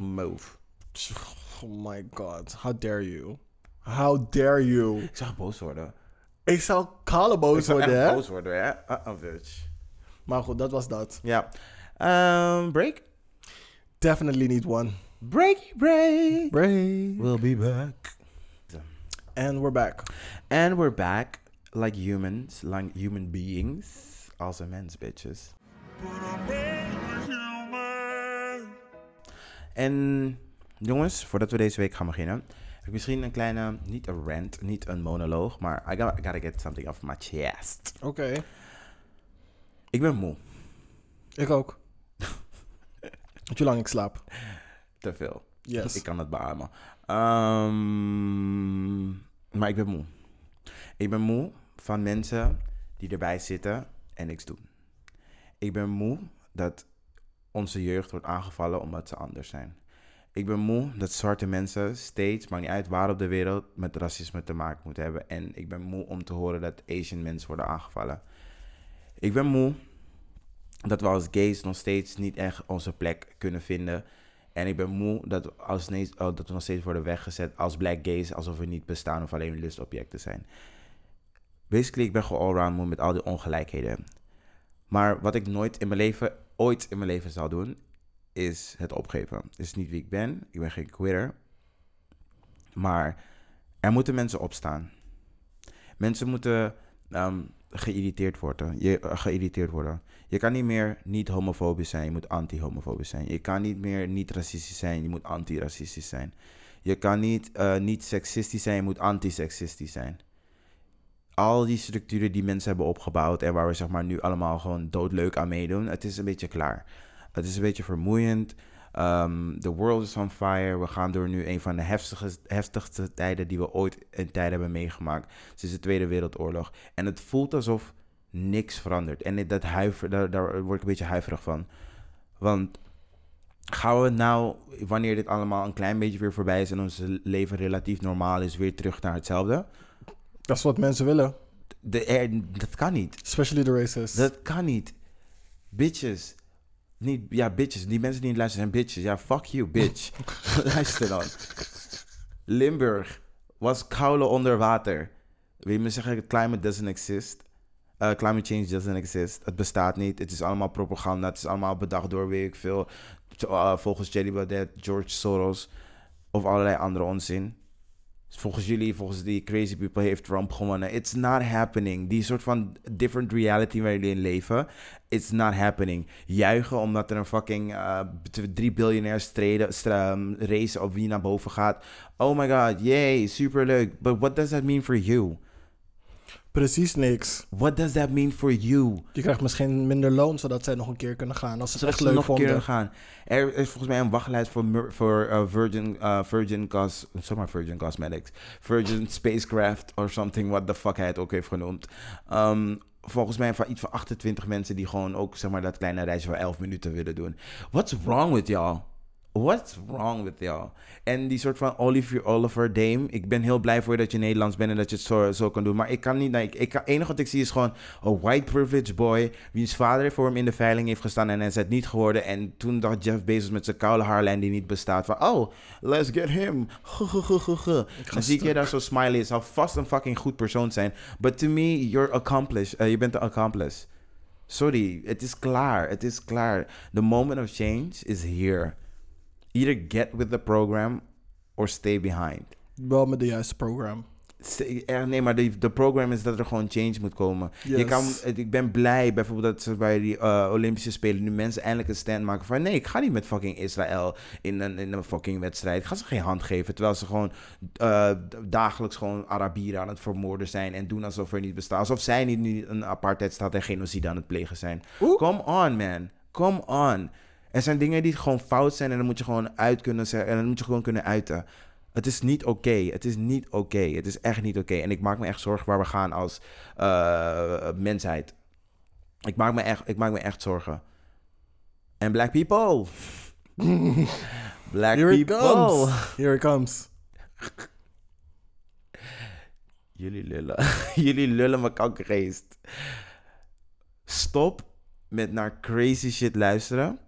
my god. How dare you? How dare you? Ik zou boos worden. Ik zou kale boos worden, hè? Ik zou echt boos worden, hè? Bitch. Maar goed, dat was dat. Ja. Break? Definitely need one. Break. We'll be back. And we're back. Like humans. Like human beings. Als een mens, bitches. En jongens, voordat we deze week gaan beginnen... Misschien een kleine, niet een rant, niet een monoloog, maar I gotta get something off my chest. Oké. Ik ben moe. Ik ook. Weet je lang ik slaap? Te veel. Yes. Ik kan het beamen. Maar ik ben moe. Ik ben moe van mensen die erbij zitten en niks doen. Ik ben moe dat onze jeugd wordt aangevallen omdat ze anders zijn. Ik ben moe dat zwarte mensen steeds, maakt niet uit waar op de wereld, met racisme te maken moeten hebben. En ik ben moe om te horen dat Asian mensen worden aangevallen. Ik ben moe dat we als gays nog steeds niet echt onze plek kunnen vinden. En ik ben moe dat we nog steeds worden weggezet als black gays, alsof we niet bestaan of alleen lustobjecten zijn. Basically, ik ben gewoon allround moe met al die ongelijkheden. Maar wat ik ooit in mijn leven zal doen... is het opgeven. Het is niet wie ik ben. Ik ben geen quitter. Maar er moeten mensen opstaan. Mensen moeten geïrriteerd worden. Je kan niet meer niet homofobisch zijn. Je moet anti-homofobisch zijn. Je kan niet meer niet racistisch zijn. Je moet anti-racistisch zijn. Je kan niet niet seksistisch zijn. Je moet anti-seksistisch zijn. Al die structuren die mensen hebben opgebouwd... en waar we zeg maar nu allemaal gewoon doodleuk aan meedoen... het is een beetje klaar. Het is een beetje vermoeiend. The world is on fire. We gaan door nu een van de heftigste tijden die we ooit in tijden hebben meegemaakt. Sinds de Tweede Wereldoorlog. En het voelt alsof niks verandert. En daar word ik een beetje huiverig van. Want gaan we nou, wanneer dit allemaal een klein beetje weer voorbij is... en ons leven relatief normaal is, weer terug naar hetzelfde? Dat is wat mensen willen. Dat kan niet. Especially the racists. Dat kan niet. Bitches... bitches. Die mensen die niet luisteren zijn bitches. Ja, fuck you, bitch. Luister dan. Limburg was koude onder water. Wil je me zeggen, climate doesn't exist? Climate change doesn't exist. Het bestaat niet. Het is allemaal propaganda. Het is allemaal bedacht door, weet ik veel. Volgens Jerry Baudet, George Soros of allerlei andere onzin. Volgens jullie, volgens die crazy people heeft Trump gewonnen. It's not happening. Die soort van different reality waar jullie in leven. It's not happening. Juichen omdat er een fucking 3 biljonairs race op wie naar boven gaat. Oh my god, yay, superleuk. But what does that mean for you? Precies niks. What does that mean for you? Je krijgt misschien minder loon, zodat zij nog een keer kunnen gaan. Als ze het echt leuk vonden. Er is volgens mij een wachtlijst voor Virgin Cosmetics. Virgin Spacecraft or something, what the fuck hij het ook heeft genoemd. Volgens mij van iets van 28 mensen die gewoon ook zeg maar dat kleine reisje van 11 minuten willen doen. What's wrong with y'all? En die soort van Oliver Dame. Ik ben heel blij voor je dat je Nederlands bent en dat je het zo kan doen. Maar ik kan niet... Nou, het enige wat ik zie is gewoon een white privileged boy... wiens vader voor hem in de veiling heeft gestaan en hij is het niet geworden. En toen dacht Jeff Bezos met zijn koude haarlijn die niet bestaat van... Oh, let's get him. Dan zie ik je daar zo smiley. Het zal vast een fucking goed persoon zijn. But to me, you're accomplished. Je bent een accomplice. Sorry, het is klaar. Het is klaar. The moment of change is here. Either get with the program or stay behind. Wel met de juiste program. Nee, maar de program is dat er gewoon change moet komen. Yes. Ik ben blij bijvoorbeeld dat ze bij die Olympische Spelen nu mensen eindelijk een stand maken van... Nee, ik ga niet met fucking Israël in een fucking wedstrijd. Ik ga ze geen hand geven. Terwijl ze gewoon dagelijks gewoon Arabieren aan het vermoorden zijn. En doen alsof er niet bestaat. Alsof zij niet nu een apartheidstaat en genocide aan het plegen zijn. Oeh. Come on, man. Come on. Er zijn dingen die gewoon fout zijn en dan moet je gewoon uit kunnen zeggen. En dan moet je gewoon kunnen uiten. Het is niet oké. Het is niet oké. Het is echt niet oké. En ik maak me echt zorgen waar we gaan als mensheid. Ik maak me echt zorgen. En black people. Black Here people. Here it comes. Jullie lullen. Jullie lullen mijn kankergeest. Stop met naar crazy shit luisteren.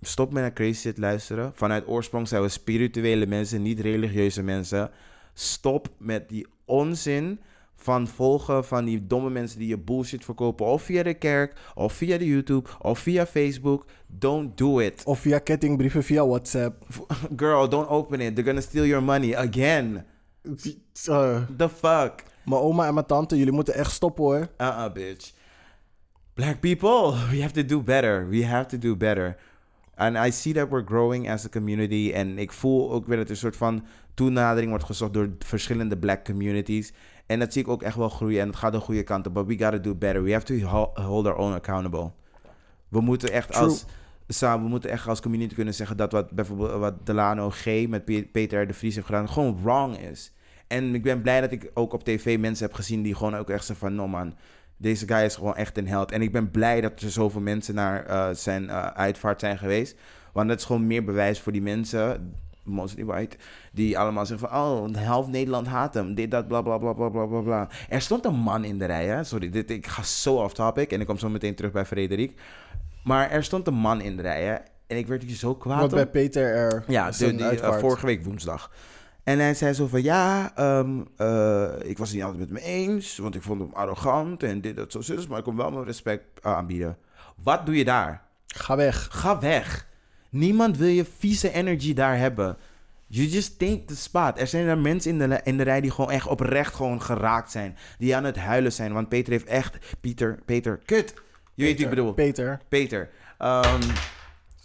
Stop met naar crazy shit luisteren. Vanuit oorsprong zijn we spirituele mensen, niet religieuze mensen. Stop met die onzin van volgen van die domme mensen die je bullshit verkopen. Of via de kerk, of via de YouTube, of via Facebook. Don't do it. Of via kettingbrieven, via WhatsApp. Girl, don't open it. They're gonna steal your money again. The fuck? Mijn oma en mijn tante, jullie moeten echt stoppen hoor. Bitch. Black people, we have to do better. We have to do better. En I see that we're growing as a community. En ik voel ook weer dat er een soort van toenadering wordt gezocht door verschillende black communities. En dat zie ik ook echt wel groeien. En het gaat de goede kant op. But we gotta do better. We have to hold our own accountable. We moeten echt als community kunnen zeggen dat wat bijvoorbeeld wat Delano G. met Peter de Vries heeft gedaan, gewoon wrong is. En ik ben blij dat ik ook op tv mensen heb gezien die gewoon ook echt zeggen van, no man, deze guy is gewoon echt een held. En ik ben blij dat er zoveel mensen naar zijn uitvaart zijn geweest. Want dat is gewoon meer bewijs voor die mensen, mostly white, die allemaal zeggen van, oh, half Nederland haat hem. Dit, dat, bla, bla, bla, bla, bla, bla. Er stond een man in de rij, hè. Sorry, ik ga zo off topic. En ik kom zo meteen terug bij Frederic. Maar er stond een man in de rij, hè. En ik werd hier zo kwaad op. Bij Peter R. Ja, vorige week woensdag. En hij zei zo van, ja, ik was het niet altijd met hem eens, want ik vond hem arrogant en dit, dat, zo, maar ik kon wel mijn respect aanbieden. Wat doe je daar? Ga weg. Ga weg. Niemand wil je vieze energy daar hebben. You just taint the spot. Er zijn daar mensen in de rij die gewoon echt oprecht gewoon geraakt zijn. Die aan het huilen zijn, want Peter heeft echt... Peter, kut. Je weet wie ik bedoel. Peter.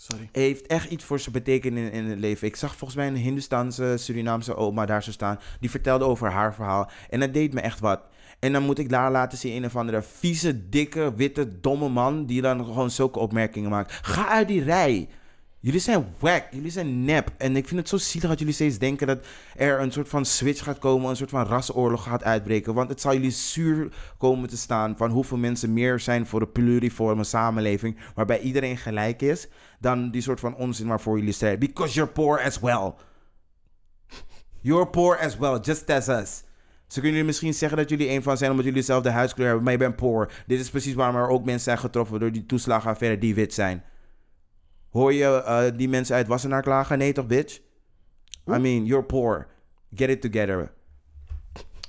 Sorry. Heeft echt iets voor zijn betekenis in het leven. Ik zag volgens mij een Hindoestaanse, Surinaamse oma daar zo staan. Die vertelde over haar verhaal. En dat deed me echt wat. En dan moet ik daar laten zien een of andere vieze, dikke, witte, domme man die dan gewoon zulke opmerkingen maakt. Ga uit die rij. Jullie zijn wack. Jullie zijn nep. En ik vind het zo zielig dat jullie steeds denken dat er een soort van switch gaat komen. Een soort van rasoorlog gaat uitbreken. Want het zal jullie zuur komen te staan van hoeveel mensen meer zijn voor een pluriforme samenleving. Waarbij iedereen gelijk is. Dan die soort van onzin waarvoor jullie strijden. Because you're poor as well. You're poor as well. Just as us. Ze kunnen jullie misschien zeggen dat jullie een van zijn omdat jullie dezelfde huidskleur hebben. Maar je bent poor. Dit is precies waarom er ook mensen zijn getroffen door die toeslagenaffaire die wit zijn. Hoor je die mensen uit Wassenaar klagen? Nee toch, bitch? I mean, you're poor. Get it together.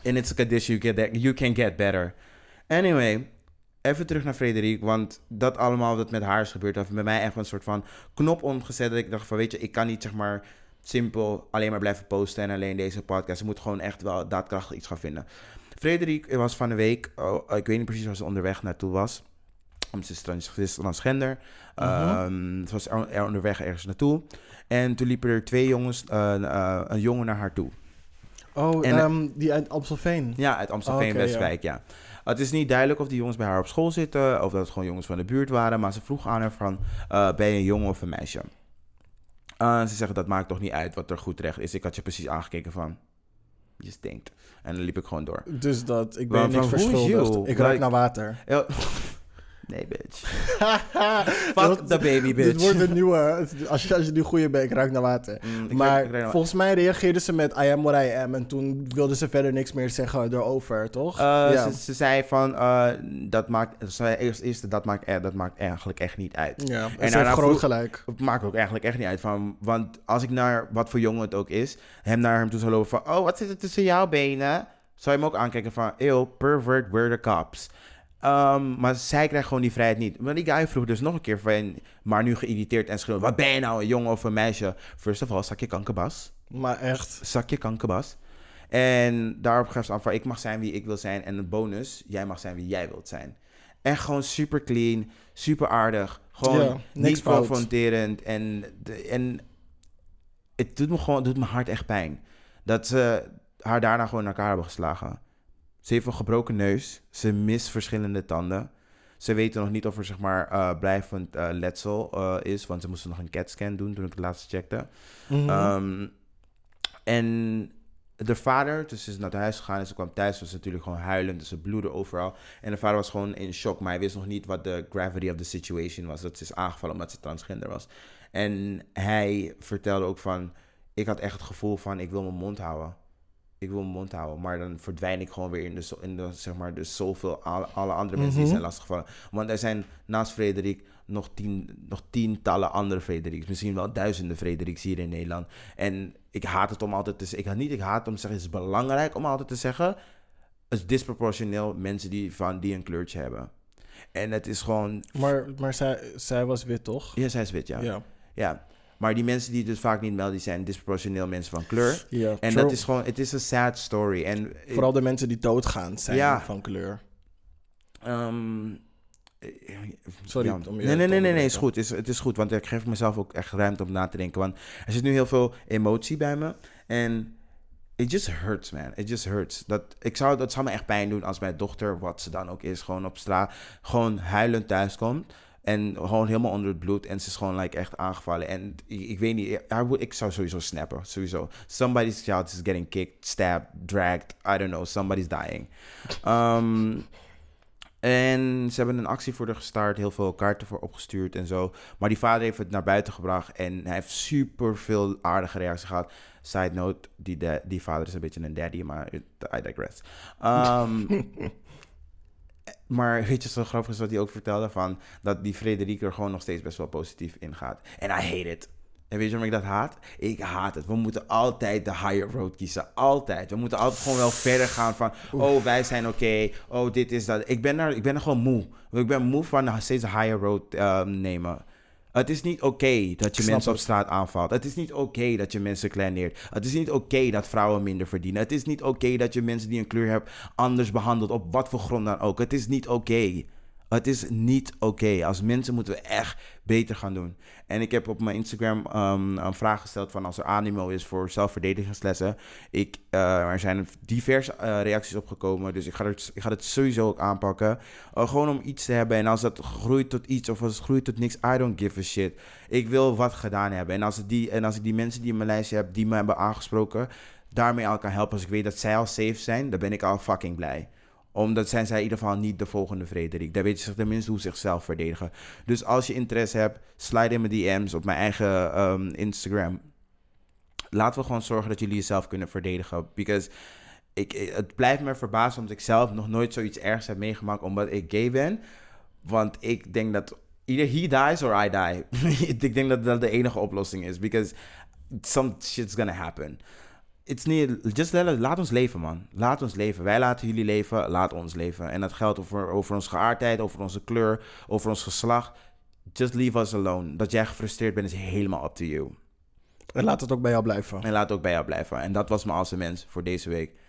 And it's a condition you can get better. Anyway, even terug naar Frederic. Want dat allemaal wat met haar is gebeurd, heeft bij mij echt een soort van knop omgezet. Dat ik dacht van, weet je, ik kan niet zeg maar simpel alleen maar blijven posten en alleen deze podcast. Ik moet gewoon echt wel daadkrachtig iets gaan vinden. Frederic was van de week, ik weet niet precies waar ze onderweg naartoe was. Ze is transgender. Ze was er onderweg ergens naartoe. En toen liepen er twee jongens, een jongen naar haar toe. Oh, en, die uit Amstelveen? Ja, uit Amstelveen, okay, Westwijk, ja. Het is niet duidelijk of die jongens bij haar op school zitten... of dat het gewoon jongens van de buurt waren... maar ze vroeg aan haar van... ben je een jongen of een meisje? Ze zeggen, dat maakt toch niet uit wat er goed terecht is. Ik had je precies aangekeken van... je stinkt. En dan liep ik gewoon door. Dus dat, ik ben je niks verschuldigd. Ik ruik naar water. Nee, bitch. Fuck the baby, bitch. Dit wordt een nieuwe... Als je nu goeie bent, ik ruik naar water. Maar volgens mij reageerden ze met I am what I am. En toen wilden ze verder niks meer zeggen erover, toch? Ze zei van... dat maakt eigenlijk echt niet uit. Ja, en ze heeft groot gelijk. Het maakt ook eigenlijk echt niet uit. Want als ik naar wat voor jongen het ook is... naar hem toe zou lopen van... oh, wat zit er tussen jouw benen? Zou je hem ook aankijken van... ew, pervert, we're the cops. Maar zij krijgt gewoon die vrijheid niet. Maar die guy vroeg dus nog een keer van... maar nu geïrriteerd en schreeuwt... wat ben je nou, een jongen of een meisje? First of all, zak je kankerbas. Maar echt. Zak je kankerbas. En daarop gaf ze aan van, ik mag zijn wie ik wil zijn. En een bonus, jij mag zijn wie jij wilt zijn. En gewoon super clean, super aardig. Gewoon ja, niet confronterend. En het doet mijn hart echt pijn. Dat ze haar daarna gewoon in elkaar hebben geslagen. Ze heeft een gebroken neus. Ze mist verschillende tanden. Ze weten nog niet of er blijvend letsel is. Want ze moesten nog een CAT-scan doen toen ik het laatst checkte. Mm-hmm. En de vader, dus ze is naar het huis gegaan en ze kwam thuis, was natuurlijk gewoon huilend, dus ze bloedde overal. En de vader was gewoon in shock, maar hij wist nog niet wat de gravity of the situation was. Dat ze is aangevallen omdat ze transgender was. En hij vertelde ook van, ik had echt het gevoel van, ik wil mijn mond houden. Ik wil mijn mond houden, maar dan verdwijn ik gewoon weer in de zoveel alle andere mensen die zijn lastiggevallen. Want er zijn naast Frederic nog tientallen andere Frederics. Misschien wel duizenden Frederics hier in Nederland. En ik haat het om altijd te zeggen. Ik haat het om te zeggen. Het is belangrijk om altijd te zeggen. Het is disproportioneel mensen die een kleurtje hebben. En het is gewoon... Maar zij was wit, toch? Ja, zij is wit, ja. Yeah. Ja. Maar die mensen die dus vaak niet melden, die zijn disproportioneel mensen van kleur. Ja, yeah, en true. Dat is gewoon... Het is een sad story. En vooral de mensen die doodgaan zijn van kleur. Sorry. Ja. Nee, is goed. Het is goed, want ik geef mezelf ook echt ruimte om na te denken. Want er zit nu heel veel emotie bij me. En it just hurts, man. It just hurts. Dat zou me echt pijn doen als mijn dochter, wat ze dan ook is, gewoon op straat, gewoon huilend thuis komt. En gewoon helemaal onder het bloed. En ze is gewoon echt aangevallen. En ik weet niet, ik zou sowieso snappen. Sowieso. Somebody's child is getting kicked, stabbed, dragged. I don't know. Somebody's dying. En ze hebben een actie voor haar gestart, heel veel kaarten voor opgestuurd en zo. Maar die vader heeft het naar buiten gebracht en hij heeft super veel aardige reacties gehad. Side note, die vader is een beetje een daddy, maar I digress. Maar weet je, zo grappig is wat hij ook vertelde van dat die Frederik er gewoon nog steeds best wel positief in gaat. En I hate it. En weet je waarom ik dat haat? Ik haat het. We moeten altijd de higher road kiezen. Altijd. We moeten altijd gewoon wel verder gaan van... Oh, wij zijn oké. Oh, dit is dat. Ik ben er gewoon moe. Ik ben moe van steeds de higher road nemen. Het is niet oké dat je mensen op straat aanvalt. Het is niet oké dat je mensen kleineert. Het is niet oké dat vrouwen minder verdienen. Het is niet oké dat je mensen die een kleur hebben anders behandelt. Op wat voor grond dan ook. Het is niet oké. Het is niet oké. Als mensen moeten we echt beter gaan doen. En ik heb op mijn Instagram een vraag gesteld van als er animo is voor zelfverdedigingslessen. Er zijn diverse reacties opgekomen. Dus ik ga het sowieso ook aanpakken. Gewoon om iets te hebben. En als dat groeit tot iets of als het groeit tot niks, I don't give a shit. Ik wil wat gedaan hebben. En als ik die mensen die in mijn lijstje heb, die me hebben aangesproken, daarmee al kan helpen. Als ik weet dat zij al safe zijn, dan ben ik al fucking blij. Omdat zijn zij in ieder geval niet de volgende Frederik. Daar weten ze tenminste hoe ze zichzelf verdedigen. Dus als je interesse hebt, slide in mijn DM's op mijn eigen Instagram. Laten we gewoon zorgen dat jullie jezelf kunnen verdedigen. Because het blijft me verbazen omdat ik zelf nog nooit zoiets ergs heb meegemaakt omdat ik gay ben. Want ik denk dat either he dies or I die. Ik denk dat dat de enige oplossing is. Because some shit's gonna happen. It's niet, just laat ons leven, man. Laat ons leven. Wij laten jullie leven. Laat ons leven. En dat geldt over onze geaardheid, over onze kleur, over ons geslacht. Just leave us alone. Dat jij gefrustreerd bent is helemaal up to you. En laat het ook bij jou blijven. En dat was mijn Alse Mens voor deze week.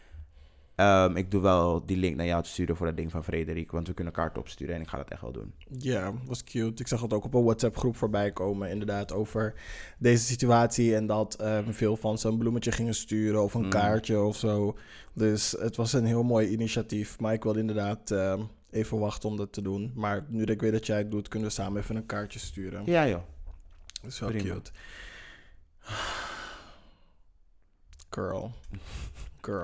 Ik doe wel die link naar jou te sturen voor dat ding van Frederik. Want we kunnen kaarten opsturen en ik ga dat echt wel doen. Ja, was cute. Ik zag het ook op een WhatsApp groep voorbij komen. Inderdaad over deze situatie. En dat veel van ze een bloemetje gingen sturen of een kaartje of zo. Dus het was een heel mooi initiatief. Maar ik wilde inderdaad even wachten om dat te doen. Maar nu dat ik weet dat jij het doet, kunnen we samen even een kaartje sturen. Ja joh. Dat is wel prima. Cute. Girl.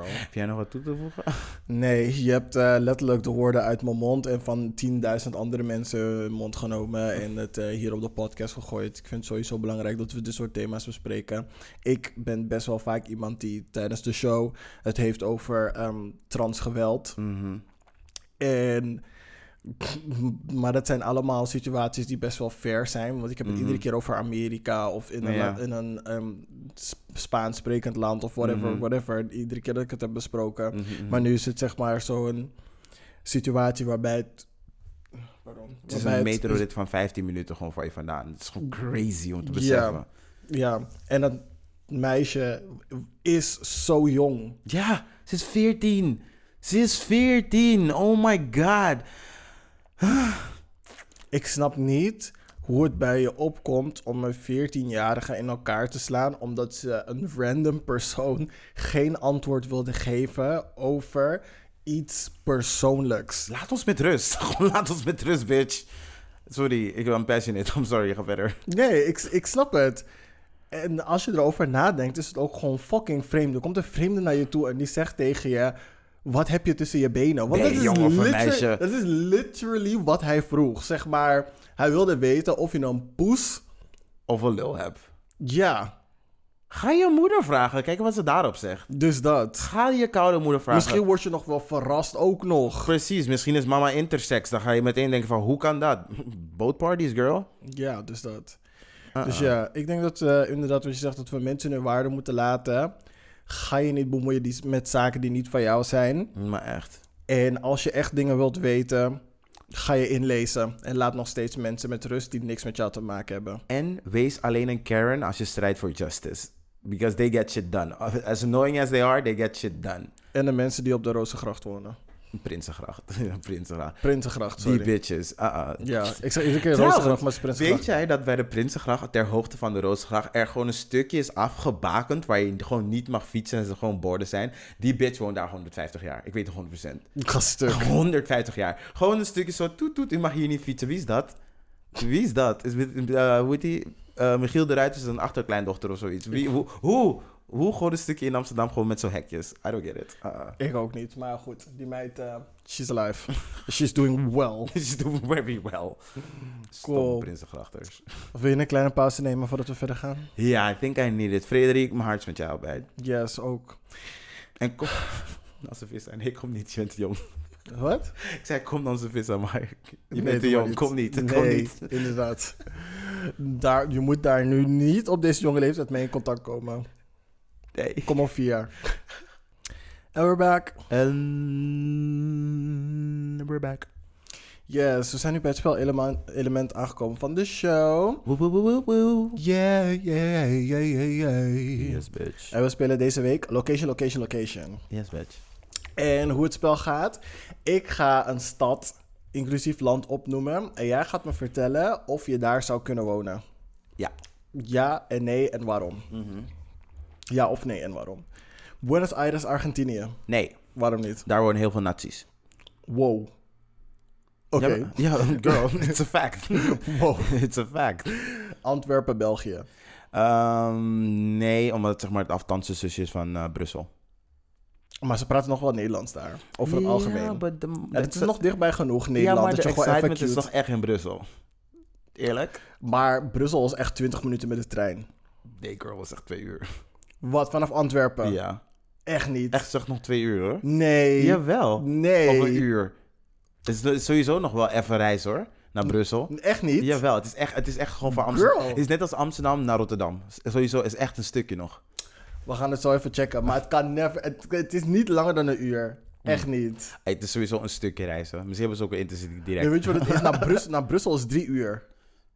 Heb jij nog wat toe te voegen? Nee, je hebt letterlijk de woorden uit mijn mond en van 10.000 andere mensen hun mond genomen en het hier op de podcast gegooid. Ik vind het sowieso belangrijk dat we dit soort thema's bespreken. Ik ben best wel vaak iemand die tijdens de show het heeft over transgeweld. Mm-hmm. Maar dat zijn allemaal situaties die best wel ver zijn. Want ik heb het iedere keer over Amerika of in een Spaans sprekend land of whatever. Iedere keer dat ik het heb besproken. Mm-hmm. Maar nu is het zeg maar zo'n situatie waarbij het... Het is een metrorit van 15 minuten gewoon van je vandaan. Het is gewoon crazy om te beseffen. Ja, en dat meisje is zo jong. Ja, ze is 14. Ze is 14. Oh my god. Ik snap niet hoe het bij je opkomt om een 14-jarige in elkaar te slaan, omdat ze een random persoon geen antwoord wilde geven over iets persoonlijks. Laat ons met rust. Laat ons met rust, bitch. Sorry, ik ben passionate. I'm sorry, ga verder. Nee, ik snap het. En als je erover nadenkt, is het ook gewoon fucking vreemd. Er komt een vreemde naar je toe en die zegt tegen je, wat heb je tussen je benen? Want nee, dat is literally wat hij vroeg. Zeg maar, hij wilde weten of je nou een poes of een lul hebt. Ja. Ga je moeder vragen. Kijk wat ze daarop zegt. Dus dat. Ga je koude moeder vragen. Misschien word je nog wel verrast ook nog. Precies. Misschien is mama intersex. Dan ga je meteen denken van, hoe kan dat? Both parties, girl. Ja, dus dat. Dus ja, ik denk dat inderdaad wat je zegt, dat we mensen hun waarde moeten laten. Ga je niet bemoeien met zaken die niet van jou zijn. Maar echt. En als je echt dingen wilt weten, ga je inlezen. En laat nog steeds mensen met rust die niks met jou te maken hebben. En wees alleen een Karen als je strijdt voor justice. Because they get shit done. As annoying as they are, they get shit done. En de mensen die op de Rozengracht wonen. Prinsengracht, sorry. Die bitches. Ja, ik zeg iedere keer Rozengracht, maar het is Prinsengracht. Weet jij dat bij de Prinsengracht, ter hoogte van de Rozengracht, er gewoon een stukje is afgebakend waar je gewoon niet mag fietsen en ze gewoon borden zijn? Die bitch woont daar 150 jaar. Ik weet het 100%. Gaststuk. 150 jaar. Gewoon een stukje zo, toet toet, u mag hier niet fietsen. Wie is dat? Hoe heet die? Michiel de Ruijters is een achterkleindochter of zoiets. Hoe gooi je een stukje in Amsterdam gewoon met zo'n hekjes? I don't get it. Ik ook niet, maar goed. Die meid, she's alive. She's doing well. She's doing very well. Cool. Prinsengrachters. Wil je een kleine pauze nemen voordat we verder gaan? Ja, yeah, I think I need it. Frederik, mijn hart is met jou bij. Yes, ook. En kom... Als ze vis zijn. Ik kom niet, je bent jong. Wat? Ik zei, kom dan ze vis aan, maar je bent te jong. Kom niet. Inderdaad. Je moet daar nu niet op deze jonge leeftijd mee in contact komen. Nee. Kom op 4 jaar. En we're back. Yes, we zijn nu bij het spelelement aangekomen van de show. Woe. Yeah. Yes, bitch. En we spelen deze week location. Yes, bitch. En hoe het spel gaat. Ik ga een stad, inclusief land, opnoemen. En jij gaat me vertellen of je daar zou kunnen wonen. Ja. Ja en nee en waarom. Mm-hmm. Ja of nee en waarom? Buenos Aires, Argentinië. Nee. Waarom niet? Daar wonen heel veel nazi's. Wow. Oké. Ja, girl, it's a fact. Wow. It's a fact. Antwerpen, België. Nee, omdat het, zeg maar, het afstandse zusje is van Brussel. Maar ze praten nog wel Nederlands daar. Over het algemeen. Het is nog dichtbij genoeg Nederland. Ja, maar dat de excitement is nog echt in Brussel. Eerlijk? Maar Brussel is echt 20 minuten met de trein. Nee, girl, was echt 2 uur. Wat, vanaf Antwerpen? Ja. Echt niet. Echt, zeg nog 2 uur, hoor. Nee. Jawel. Nee. Of 1 uur. Het is sowieso nog wel even reis, hoor. Naar Brussel. Echt niet? Jawel, het is echt gewoon van Amsterdam. Girl. Het is net als Amsterdam naar Rotterdam. Sowieso is echt een stukje nog. We gaan het zo even checken, maar het kan never... Het is niet langer dan 1 uur. Echt niet. Hey, het is sowieso een stukje reizen. Misschien hebben ze ook een intercity direct. Nee, weet je wat het is? Naar Brussel is 3 uur.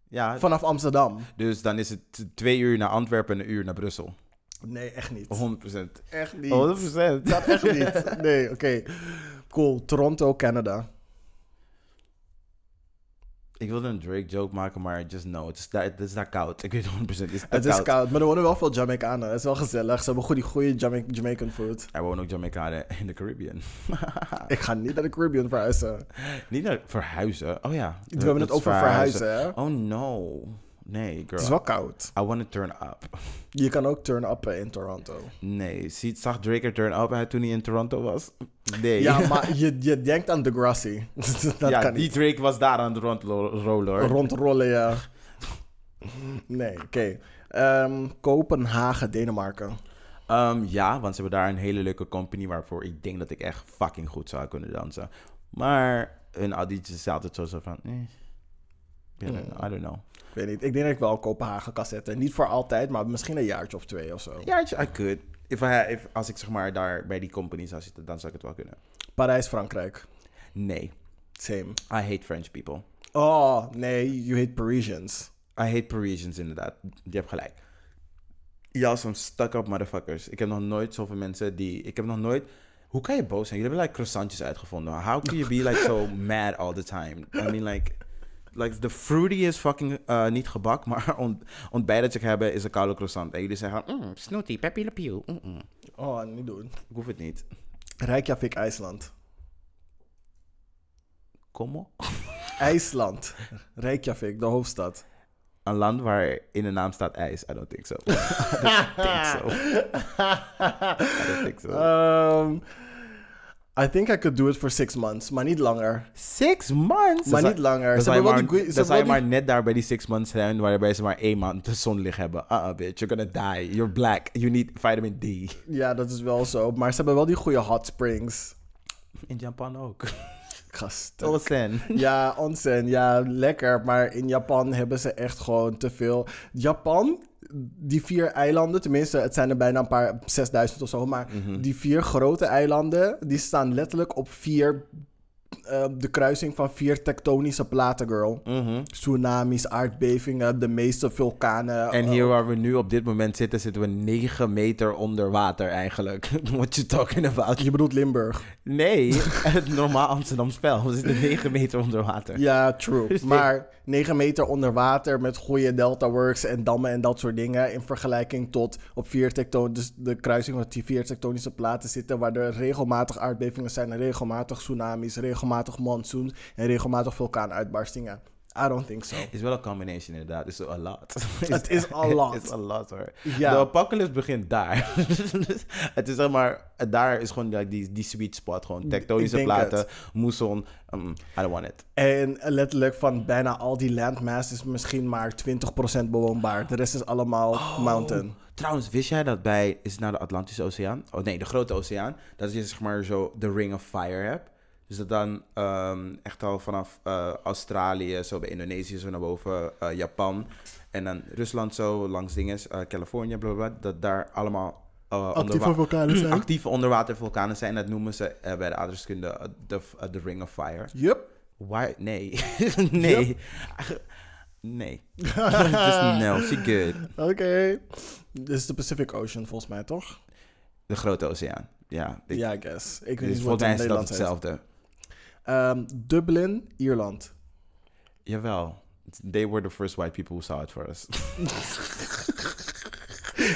Ja. Vanaf Amsterdam. Dus dan is het 2 uur naar Antwerpen en 1 uur naar Brussel. Nee, echt niet. 100%. Echt niet. 100%. Dat echt niet. Nee, oké. Cool. Toronto, Canada. Ik wilde een Drake-joke maken, maar just no. Het is daar koud. Ik weet 100%. Het is koud, maar er wonen wel veel Jamaicanen. Het is wel gezellig. Ze hebben goede Jamaican food. Er wonen ook Jamaicanen in de Caribbean. Ik ga niet naar de Caribbean verhuizen. Niet naar verhuizen? Oh ja. We hebben het over verhuizen. Oh no. Nee, girl. Het is wel koud. I want to turn up. Je kan ook turn up in Toronto. Nee, zag Drake er turn up uit toen hij in Toronto was? Nee. Ja, maar je denkt aan Degrassi. Dat ja, kan die niet. Drake was daar aan het rondrollen, ja. Nee, oké. Kopenhagen, Denemarken. Ja, want ze hebben daar een hele leuke company waarvoor ik denk dat ik echt fucking goed zou kunnen dansen. Maar hun auditie is altijd zo van... I don't know. Ik weet niet. Ik denk dat ik wel Kopenhagen kan zetten. Niet voor altijd, maar misschien 1 jaartje of 2 of zo. Jaartje, I could. Als ik, zeg maar, daar bij die company zou zitten, dan zou ik het wel kunnen. Parijs, Frankrijk. Nee. Same. I hate French people. Oh, nee. You hate Parisians. I hate Parisians, inderdaad. Je hebt gelijk. Y'all some stuck-up motherfuckers. Ik heb nog nooit zoveel mensen die... Ik heb nog nooit... Hoe kan je boos zijn? Jullie hebben like croissantjes uitgevonden. How can you be like so mad all the time? I mean like the fruity is fucking niet gebak, maar ontbijt dat je hebben is een koude croissant. En jullie zeggen, snoetie, peppy le pew. Oh, niet doen. Ik hoef het niet. Reykjavik, IJsland. Como? IJsland. Reykjavik, de hoofdstad. Een land waar in de naam staat ijs. I don't think so. I don't think so. I think I could do it for 6 months, maar niet langer. 6 months? Maar niet langer. Dat zou je maar net daar bij die 6 months zijn, waarbij ze maar 1 maand de zonlicht hebben. Bitch, you're gonna die. You're black. You need vitamin D. Ja, dat is wel zo. Maar ze hebben wel die goede hot springs. In Japan ook. Gastig. Onsen. Ja, onsen. Ja, lekker. Maar in Japan hebben ze echt gewoon te veel. Japan, die 4 eilanden, tenminste, het zijn er bijna een paar, 6000 of zo. Maar die 4 grote eilanden, die staan letterlijk op 4... de kruising van 4 tektonische platen, girl. Tsunamis, aardbevingen, de meeste vulkanen. En hier waar we nu op dit moment zitten, zitten we 9 meter onder water eigenlijk. What you talking about? Je bedoelt Limburg. Nee, het normaal Amsterdam spel. We zitten 9 meter onder water. Ja, true. Maar 9 meter onder water met goede deltaworks en dammen en dat soort dingen. In vergelijking tot op 4 tektonische... Dus de kruising van die 4 tektonische platen zitten, waar er regelmatig aardbevingen zijn en regelmatig tsunamis, regelmatig monsoons en regelmatig vulkaanuitbarstingen. I don't think so. Is wel een combination inderdaad. Is a lot. Het is a lot. It's a lot hoor. Yeah. De apocalypse begint daar. Het is zeg maar... Daar is gewoon like, die sweet spot. Gewoon tektonische platen, moesson. I don't want it. En letterlijk van bijna al die landmass is misschien maar 20% bewoonbaar. De rest is allemaal mountain. Trouwens, wist jij dat bij... Is het nou de Atlantische Oceaan? Oh nee, de Grote Oceaan. Dat je zeg maar zo de Ring of Fire hebt. Dus dat dan echt al vanaf Australië, zo bij Indonesië, zo naar boven, Japan. En dan Rusland zo, langs dinges, Californië, blablabla. Dat daar allemaal actieve onderwatervulkanen zijn. Dat noemen ze bij de aardrijkskunde the Ring of Fire. Yep. Why? Nee. Nee. Yep. Nee. Just no, she good. Oké. Dit is de Pacific Ocean volgens mij, toch? De Grote Oceaan. Ja, I guess. Ik weet niet wat het in Nederland is. Hetzelfde. Dublin, Ierland. Jawel. They were the first white people who saw it for us.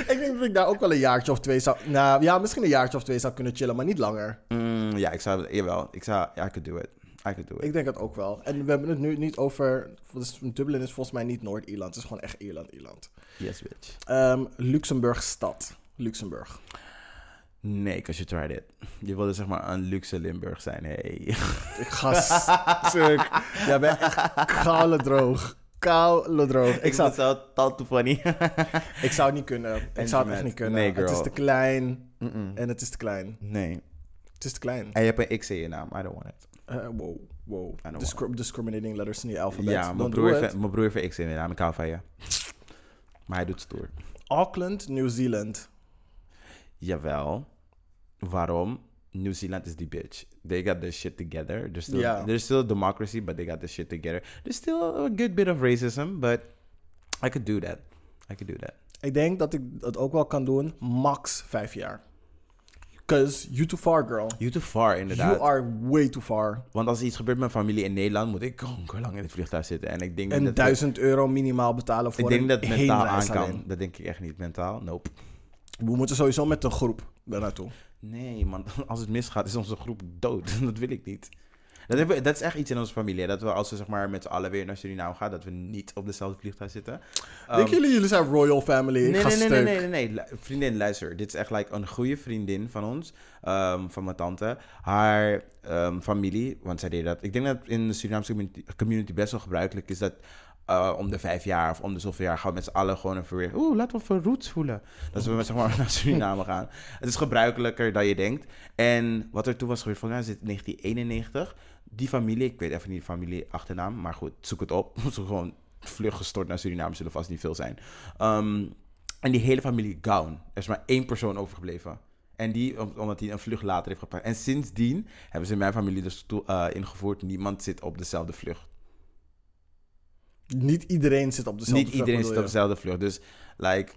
Ik denk dat ik daar ook wel een jaartje of 2 zou... Nou, ja, misschien een jaartje of 2 zou kunnen chillen, maar niet langer. Ja, ik zou... Jawel. I could do it. Ik denk dat ook wel. En we hebben het nu niet over... Dus Dublin is volgens mij niet Noord-Ierland. Het is gewoon echt Ierland. Yes, bitch. Luxemburg-stad. Luxemburg. Nee, because you tried it. Je wilde zeg maar een luxe Limburg zijn. Hey. Gastuk. Jij bent echt koudendroog. Ik zou het al te funny. Ik zou het niet kunnen. Nee, girl. Het is te klein. Nee. Het is te klein. En je hebt een X in je naam. I don't want it. Wow. Discriminating letters in the alphabet. Ja, mijn broer heeft een X in je naam. Ik hou van je. Maar hij doet stoer. Auckland, Nieuw-Zeeland. Jawel. Waarom? New Zealand is die bitch. They got their shit together. There's still democracy, but they got their shit together. There's still a good bit of racism, but I could do that. Ik denk dat ik dat ook wel kan doen. Max 5 jaar. Because you too far, girl. You too far, inderdaad. You are way too far. Want als er iets gebeurt met mijn familie in Nederland, moet ik gewoon lang in het vliegtuig zitten. En ik denk dat €1.000 minimaal betalen voor een heenreis. Ik denk dat mentaal aan kan. Dat denk ik echt niet. Mentaal? Nope. We moeten sowieso met een groep daar naartoe. Nee, man. Als het misgaat, is onze groep dood. Dat wil ik niet. Dat is echt iets in onze familie. Dat we, als we zeg maar, met z'n allen weer naar Suriname gaan, dat we niet op dezelfde vliegtuig zitten. Denken jullie zijn royal family? Nee. Vriendin, luister. Dit is echt like, een goede vriendin van ons. Van mijn tante. Haar familie. Want zij deed dat. Ik denk dat in de Surinaamse community best wel gebruikelijk is dat... om de 5 jaar of om de zoveel jaar gaan we met z'n allen gewoon even weer... laten we voor roots voelen. Dat we zeg maar naar Suriname gaan. Het is gebruikelijker dan je denkt. En wat er toen was gebeurd, volgens mij is het 1991. Die familie, ik weet even niet de familie achternaam, maar goed, zoek het op. Ze gewoon vlug gestort naar Suriname, zullen vast niet veel zijn. En die hele familie Gown. Er is maar 1 persoon overgebleven. En die, omdat hij een vlucht later heeft gepakt. En sindsdien hebben ze in mijn familie dus ingevoerd. Niemand zit op dezelfde vlucht. Niet iedereen zit op dezelfde vlucht. Dus, like,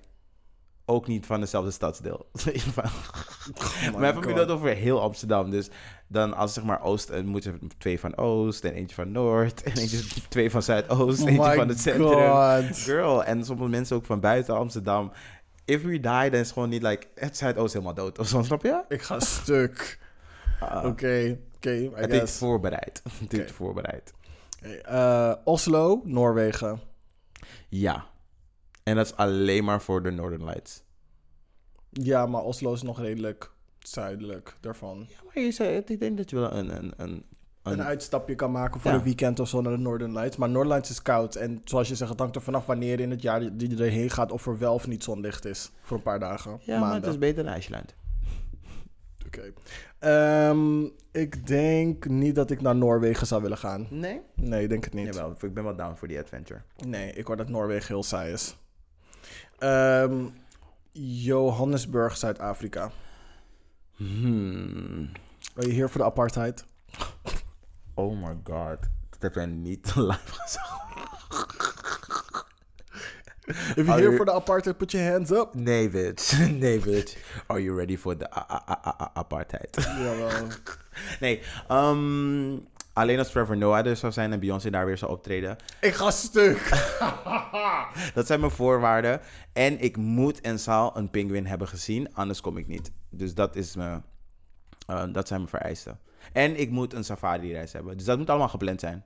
ook niet van dezelfde stadsdeel. Oh, mijn familie loopt over heel Amsterdam. Dus dan als zeg maar Oost... en moeten we twee van Oost en eentje van Noord... en eentje twee van Zuidoost, eentje van het centrum. God. Girl, en sommige mensen ook van buiten Amsterdam. If we die, dan is gewoon niet like... het Zuidoost helemaal dood of zo, snap je? Ik ga stuk. Oké, I guess. Het is voorbereid. Het is voorbereid. Oslo, Noorwegen. Ja. En dat is alleen maar voor de Northern Lights. Ja, maar Oslo is nog redelijk zuidelijk daarvan. Ja, maar je zei, ik denk dat je wel een uitstapje kan maken voor een weekend of zo naar de Northern Lights. Maar Northern Lights is koud. En zoals je zegt, het hangt er vanaf wanneer in het jaar die je erheen gaat... of er wel of niet zonlicht is voor een paar dagen. Ja, maanden. Maar het is beter dan IJsland. Oké. Ik denk niet dat ik naar Noorwegen zou willen gaan. Nee? Nee, ik denk het niet. Jawel, ik ben wel down voor die adventure. Nee, ik hoor dat Noorwegen heel saai is. Johannesburg, Zuid-Afrika. Ben je hier voor de apartheid? Oh my god. Ik heb er niet live gezegd. If you're here for the apartheid, put your hands up. Nee, bitch. Are you ready for the apartheid? Jawel. Nee. Alleen als Trevor Noah er zou zijn en Beyoncé daar weer zou optreden. Ik ga stuk. Dat zijn mijn voorwaarden. En ik moet en zal een pinguïn hebben gezien, anders kom ik niet. Dus dat is mijn, dat zijn mijn vereisten. En ik moet een safari-reis hebben. Dus dat moet allemaal gepland zijn.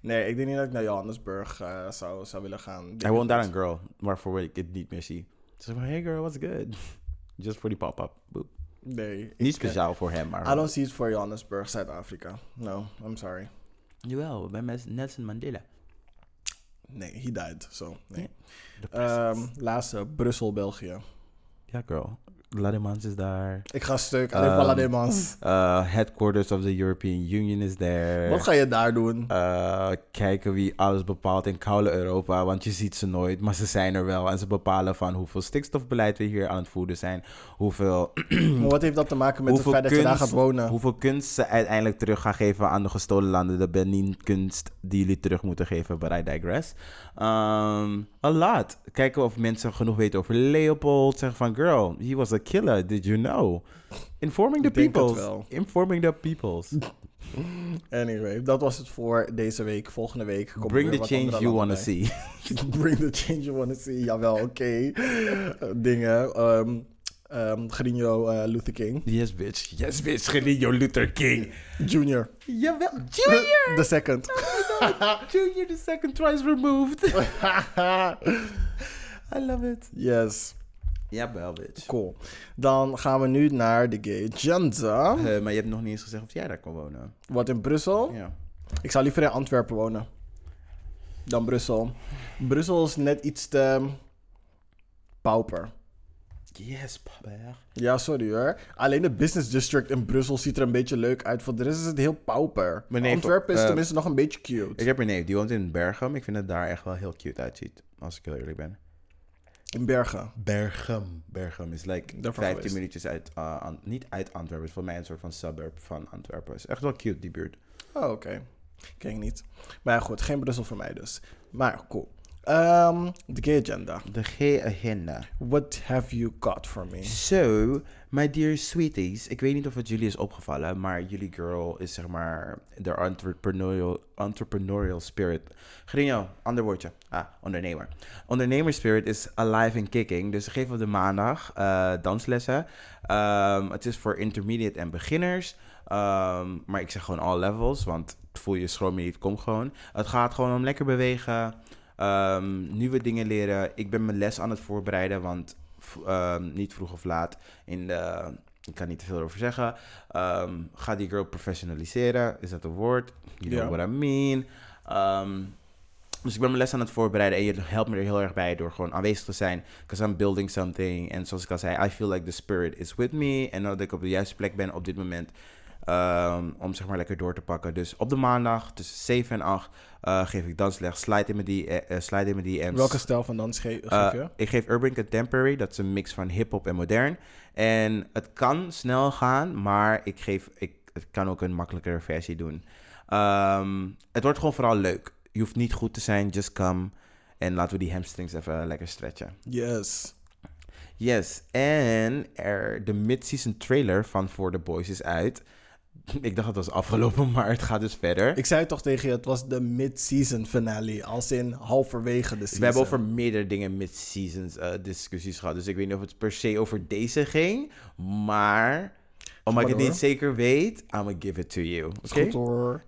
Nee, ik denk niet dat ik naar Johannesburg zou willen gaan. Hij woont daar een girl, waarvoor ik het niet meer zie. Ze zegt van, hey girl, what's good? Just for die pop-up. Boop. Nee. Niet speciaal voor hem, maar... I don't see it for Johannesburg, Zuid-Afrika. No, I'm sorry. Jawel, bij Nelson Mandela. Nee, he died, so nee. Yeah. Laatste, Brussel, België. Ja, girl. Lalemans is daar. Ik ga stuk, alleen van Lalemans. Headquarters of the European Union is daar. Wat ga je daar doen? Kijken wie alles bepaalt in koude Europa, want je ziet ze nooit, maar ze zijn er wel. En ze bepalen van hoeveel stikstofbeleid we hier aan het voeren zijn, hoeveel... Maar wat heeft dat te maken met het feit dat je daar gaat wonen? Hoeveel kunst ze uiteindelijk terug gaan geven aan de gestolen landen, de Benin-kunst die jullie terug moeten geven, but I digress. A lot. Kijken of mensen genoeg weten over Leopold, zeggen van, girl, he was a killer, did you know? Informing the people. Informing the peoples. Anyway, dat was het voor deze week. Volgende week komt Bring the change you wanna see. Bring the change you wanna see. Jawel, oké. Dingen. Grinjo Luther King. Yes, bitch. Grinjo Luther King. Junior. Jawel, Junior! The second. Oh, Junior, the second, twice removed. I love it. Yes. Jawel, bitch. Cool. Dan gaan we nu naar de gay agenda. Maar je hebt nog niet eens gezegd of jij daar kan wonen. Wat, in Brussel? Ja. Ik zou liever in Antwerpen wonen dan Brussel. Brussel is net iets te... pauper. Yes, pauper. Ja, sorry hoor. Alleen de business district in Brussel ziet er een beetje leuk uit. Voor de rest is het heel pauper. Neef, Antwerpen is tenminste nog een beetje cute. Ik heb een neef, die woont in Bergen. Ik vind het daar echt wel heel cute uitziet. Als ik heel eerlijk ben. In Bergen. Bergen is like daarvan 15 geweest. Minuutjes uit, niet uit Antwerpen. Is voor mij een soort van suburb van Antwerpen. Is echt wel cute, die buurt. Oh, oké. Ken ik niet. Maar goed, geen Brussel voor mij dus. Maar cool. The gay agenda. The gay agenda. What have you got for me? So, my dear sweeties. Ik weet niet of het jullie is opgevallen, maar jullie girl is zeg maar de entrepreneurial spirit. Grinjo, ander woordje. Ondernemer. Ondernemer spirit is alive and kicking. Dus ik geef op de maandag danslessen. Het is voor intermediate en beginners. Maar ik zeg gewoon all levels, want voel je schroom je niet, kom gewoon. Het gaat gewoon om lekker bewegen. Nieuwe dingen leren. Ik ben mijn les aan het voorbereiden, want niet vroeg of laat. Ik kan niet te veel over zeggen. Ga die girl professionaliseren. Is dat een woord? You know what I mean. Dus ik ben mijn les aan het voorbereiden en je helpt me er heel erg bij door gewoon aanwezig te zijn. Because I'm building something. En zoals ik al zei, I feel like the spirit is with me. En dat ik op de juiste plek ben op dit moment. Om zeg maar lekker door te pakken. Dus op de maandag tussen 7 en 8 geef ik dansles. Slide in mijn DM's. Welke stijl van dans geef je? Ik geef Urban Contemporary. Dat is een mix van hip-hop en modern. En het kan snel gaan, maar ik kan ook een makkelijkere versie doen. Het wordt gewoon vooral leuk. Je hoeft niet goed te zijn, just come. En laten we die hamstrings even lekker stretchen. Yes. Yes, en de mid-season trailer van For The Boys is uit. Ik dacht het was afgelopen, maar het gaat dus verder. Ik zei het toch tegen je, het was de mid-season finale. Als in halverwege de season. We hebben over meerdere dingen mid-seasons discussies gehad. Dus ik weet niet of het per se over deze ging. Maar omdat ik het niet zeker weet, I'm gonna give it to you. Oké? Okay? Goed hoor.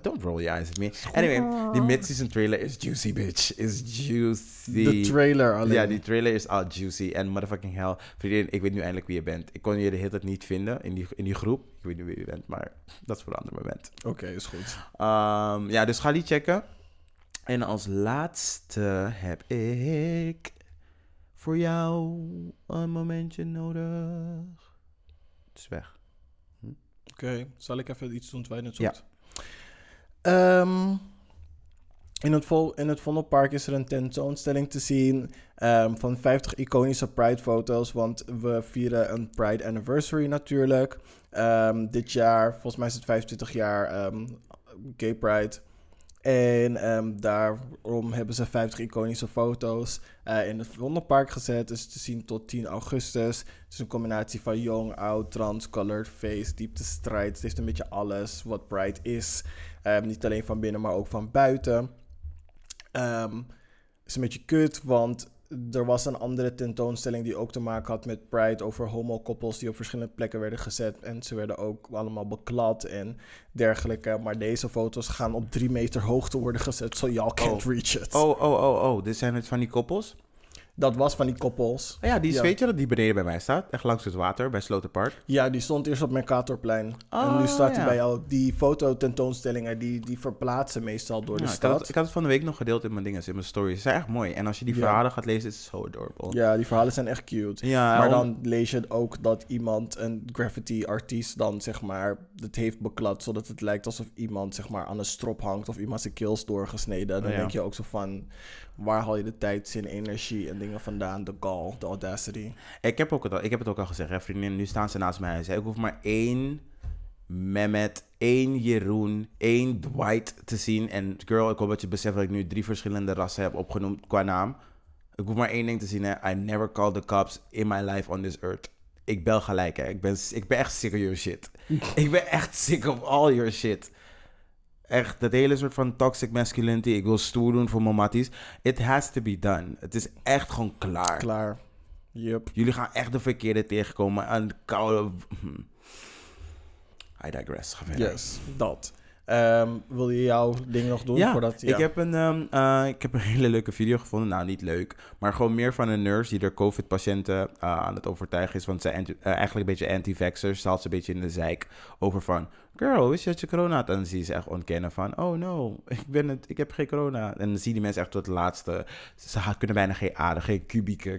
Don't roll your eyes at me. Anyway, die mid-season trailer is juicy, bitch. Is juicy. De trailer alleen. Ja, die trailer is al juicy. En motherfucking hell. Vriendin, ik weet nu eindelijk wie je bent. Ik kon je de hele tijd niet vinden in die groep. Ik weet niet wie je bent, maar dat is voor een ander moment. Oké, is goed. Ja, dus ga die checken. En als laatste heb ik voor jou een momentje nodig. Het is weg. Oké, zal ik even iets doen terwijl je het zoekt? Ja. In het Vondelpark is er een tentoonstelling te zien van 50 iconische Pride-foto's, want we vieren een Pride-anniversary natuurlijk. Dit jaar, volgens mij is het 25 jaar Gay Pride. En daarom hebben ze 50 iconische foto's in het Vondelpark gezet. Dus te zien tot 10 augustus. Het is een combinatie van jong, oud, trans, colored, face, dieptestrijd. Het heeft een beetje alles wat Pride is. Niet alleen van binnen, maar ook van buiten. Het is een beetje kut, want er was een andere tentoonstelling die ook te maken had met Pride over homokoppels die op verschillende plekken werden gezet. En ze werden ook allemaal beklad en dergelijke. Maar deze foto's gaan op 3 meter hoogte worden gezet, so y'all can't reach it. Dit zijn het van die koppels? Dat was van die koppels. Oh ja, die is, weet je dat die beneden bij mij staat? Echt langs het water, bij Sloterpark. Ja, die stond eerst op Mercatorplein. Oh, en nu staat hij bij jou. Die fototentoonstellingen, die verplaatsen meestal door de stad. Ik had het van de week nog gedeeld in mijn dingen, in mijn stories. Ze zijn echt mooi. En als je die verhalen gaat lezen, is het zo adorable. Ja, die verhalen zijn echt cute. Ja, maar dan lees je ook dat iemand, een graffiti-artiest dan, zeg maar, het heeft beklad, zodat het lijkt alsof iemand, zeg maar, aan een strop hangt of iemand zijn keels doorgesneden. Dan denk je ook zo van, waar haal je de tijd, zin, energie en dingen vandaan? De call, de audacity. Ik heb het ook al gezegd, hè, vriendin. Nu staan ze naast mijn huis. Hè. Ik hoef maar 1 Mehmet, 1 Jeroen, 1 Dwight te zien. En girl, ik hoop dat je beseft dat ik nu 3 verschillende rassen heb opgenoemd qua naam. Ik hoef maar 1 ding te zien. Hè. I never called the cops in my life on this earth. Ik bel gelijk. Hè. Ik ben echt sick of your shit. Ik ben echt sick of all your shit. Echt, dat hele soort van toxic masculinity. Ik wil stoer doen voor mijn matties. It has to be done. Het is echt gewoon klaar. Klaar. Yep. Jullie gaan echt de verkeerde tegenkomen. Aan koude... I digress. Yes, dat. Wil je jouw ding nog doen? Ja, voordat, ja. Ik heb een hele leuke video gevonden. Nou, niet leuk. Maar gewoon meer van een nurse die door COVID-patiënten aan het overtuigen is. Want ze eigenlijk een beetje anti-vaxxers. Ze had ze een beetje in de zeik over van... Girl, wist je dat je corona had? En dan zie je ze echt ontkennen van... Oh no, ik heb geen corona. En dan zie je die mensen echt tot het laatste. Ze kunnen bijna geen adem, geen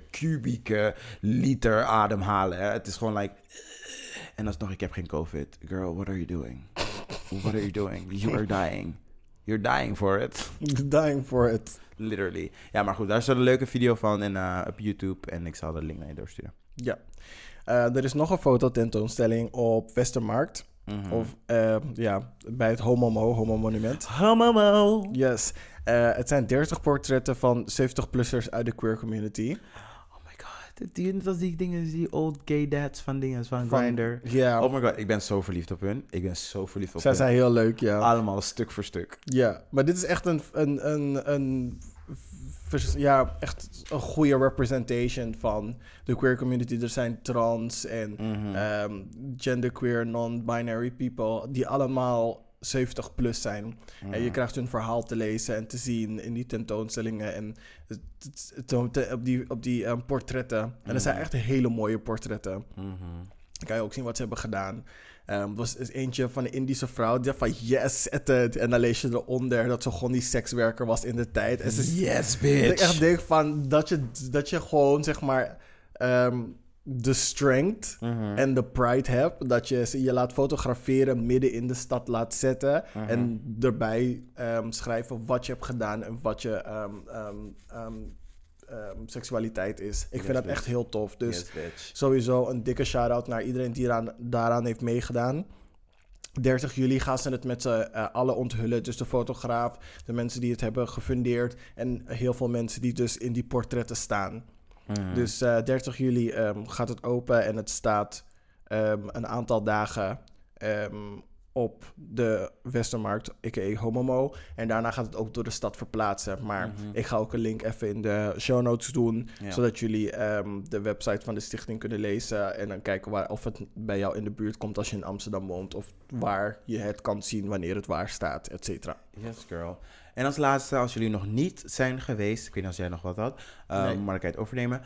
kubieke liter adem halen. Hè? Het is gewoon like... En alsnog, ik heb geen COVID. Girl, what are you doing? What are you doing? You are dying. You're dying for it. Dying for it. Literally. Ja, maar goed, daar staat een leuke video van en, op YouTube. En ik zal de link naar je doorsturen. Ja. Er is nog een fototentoonstelling op Westermarkt. Mm-hmm. Of bij het Homo-monument. Homo-mo. Yes. Het zijn 30 portretten van 70-plussers uit de queer community. Het was die dingen, die old gay dads van dingen van Grindr. Yeah. Oh my god, ik ben zo verliefd op hun. Zij zijn heel leuk, ja. Allemaal stuk voor stuk. Ja, maar dit is echt een goede representation van de queer community. Er zijn trans en genderqueer, non-binary people die allemaal 70 plus zijn. Ja. En je krijgt hun verhaal te lezen en te zien in die tentoonstellingen en op die portretten. Mm-hmm. En dat zijn echt hele mooie portretten. Mm-hmm. Dan kan je ook zien wat ze hebben gedaan. Er was eentje van een Indische vrouw die van yes, at it. En dan lees je eronder dat ze gewoon die sekswerker was in de tijd. En ze, yes, bitch. Dat ik echt denk van dat je gewoon zeg maar... de strength en de pride hebt. Dat je laat fotograferen, midden in de stad laat zetten. Uh-huh. En erbij schrijven wat je hebt gedaan en wat je seksualiteit is. Ik vind dat echt heel tof. Dus sowieso een dikke shout-out naar iedereen die daaraan heeft meegedaan. 30 juli gaan ze het met z'n allen onthullen. Dus de fotograaf, de mensen die het hebben gefundeerd... en heel veel mensen die dus in die portretten staan. Mm. Dus 30 juli gaat het open en het staat een aantal dagen op de Westermarkt, a.k.a. Homomo. En daarna gaat het ook door de stad verplaatsen. Maar ik ga ook een link even in de show notes doen, zodat jullie de website van de stichting kunnen lezen en dan kijken of het bij jou in de buurt komt als je in Amsterdam woont, of waar je het kan zien wanneer het waar staat, et cetera. Yes, girl. En als laatste, als jullie nog niet zijn geweest, ik weet niet als jij nog wat had, maar ik kan het overnemen.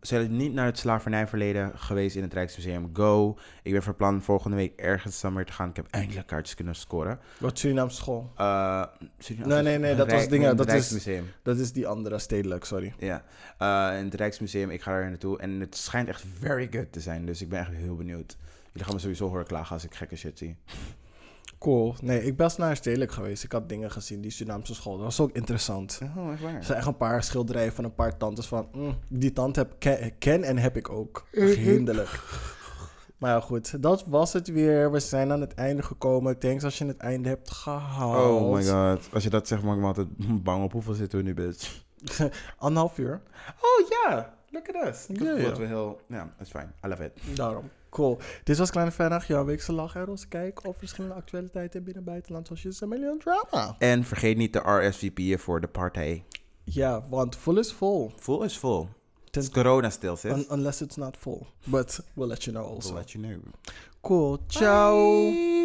Zijn jullie niet naar het slavernijverleden geweest in het Rijksmuseum? Go. Ik ben van plan volgende week ergens dan weer te gaan. Ik heb eindelijk kaartjes kunnen scoren. Wat Surinaamse school? Nee, dat was dingen. Dat Rijksmuseum. Dat is die andere, Stedelijk, sorry. Ja, in het Rijksmuseum, ik ga daar naartoe en het schijnt echt very good te zijn, dus ik ben echt heel benieuwd. Jullie gaan me sowieso horen klagen als ik gekke shit zie. Cool. Nee, ik ben naar Stedelijk geweest. Ik had dingen gezien, die Surinaamse school. Dat was ook interessant. Oh, echt waar? Er zijn echt een paar schilderijen van een paar tantes van... die tante heb ik ook. Hinderlijk. Maar ja, goed. Dat was het weer. We zijn aan het einde gekomen. Thanks als je het einde hebt gehaald. Oh my god. Als je dat zegt, maak ik me altijd bang op. Hoeveel zitten we nu, bitch? 1,5 uur. Oh ja. Look at us. Ja, dat is fijn. I love it. Daarom. Cool. Dit was Kleine Vrijdag, jouw weekse lach en ons kijk op verschillende actualiteiten binnen en buitenland, zoals je Million Drama. En vergeet niet de RSVP'en voor de partij. Ja, want full is full. Full is full. Het is corona still, sis. Unless it's not full. But we'll let you know also. Cool. Ciao. Bye.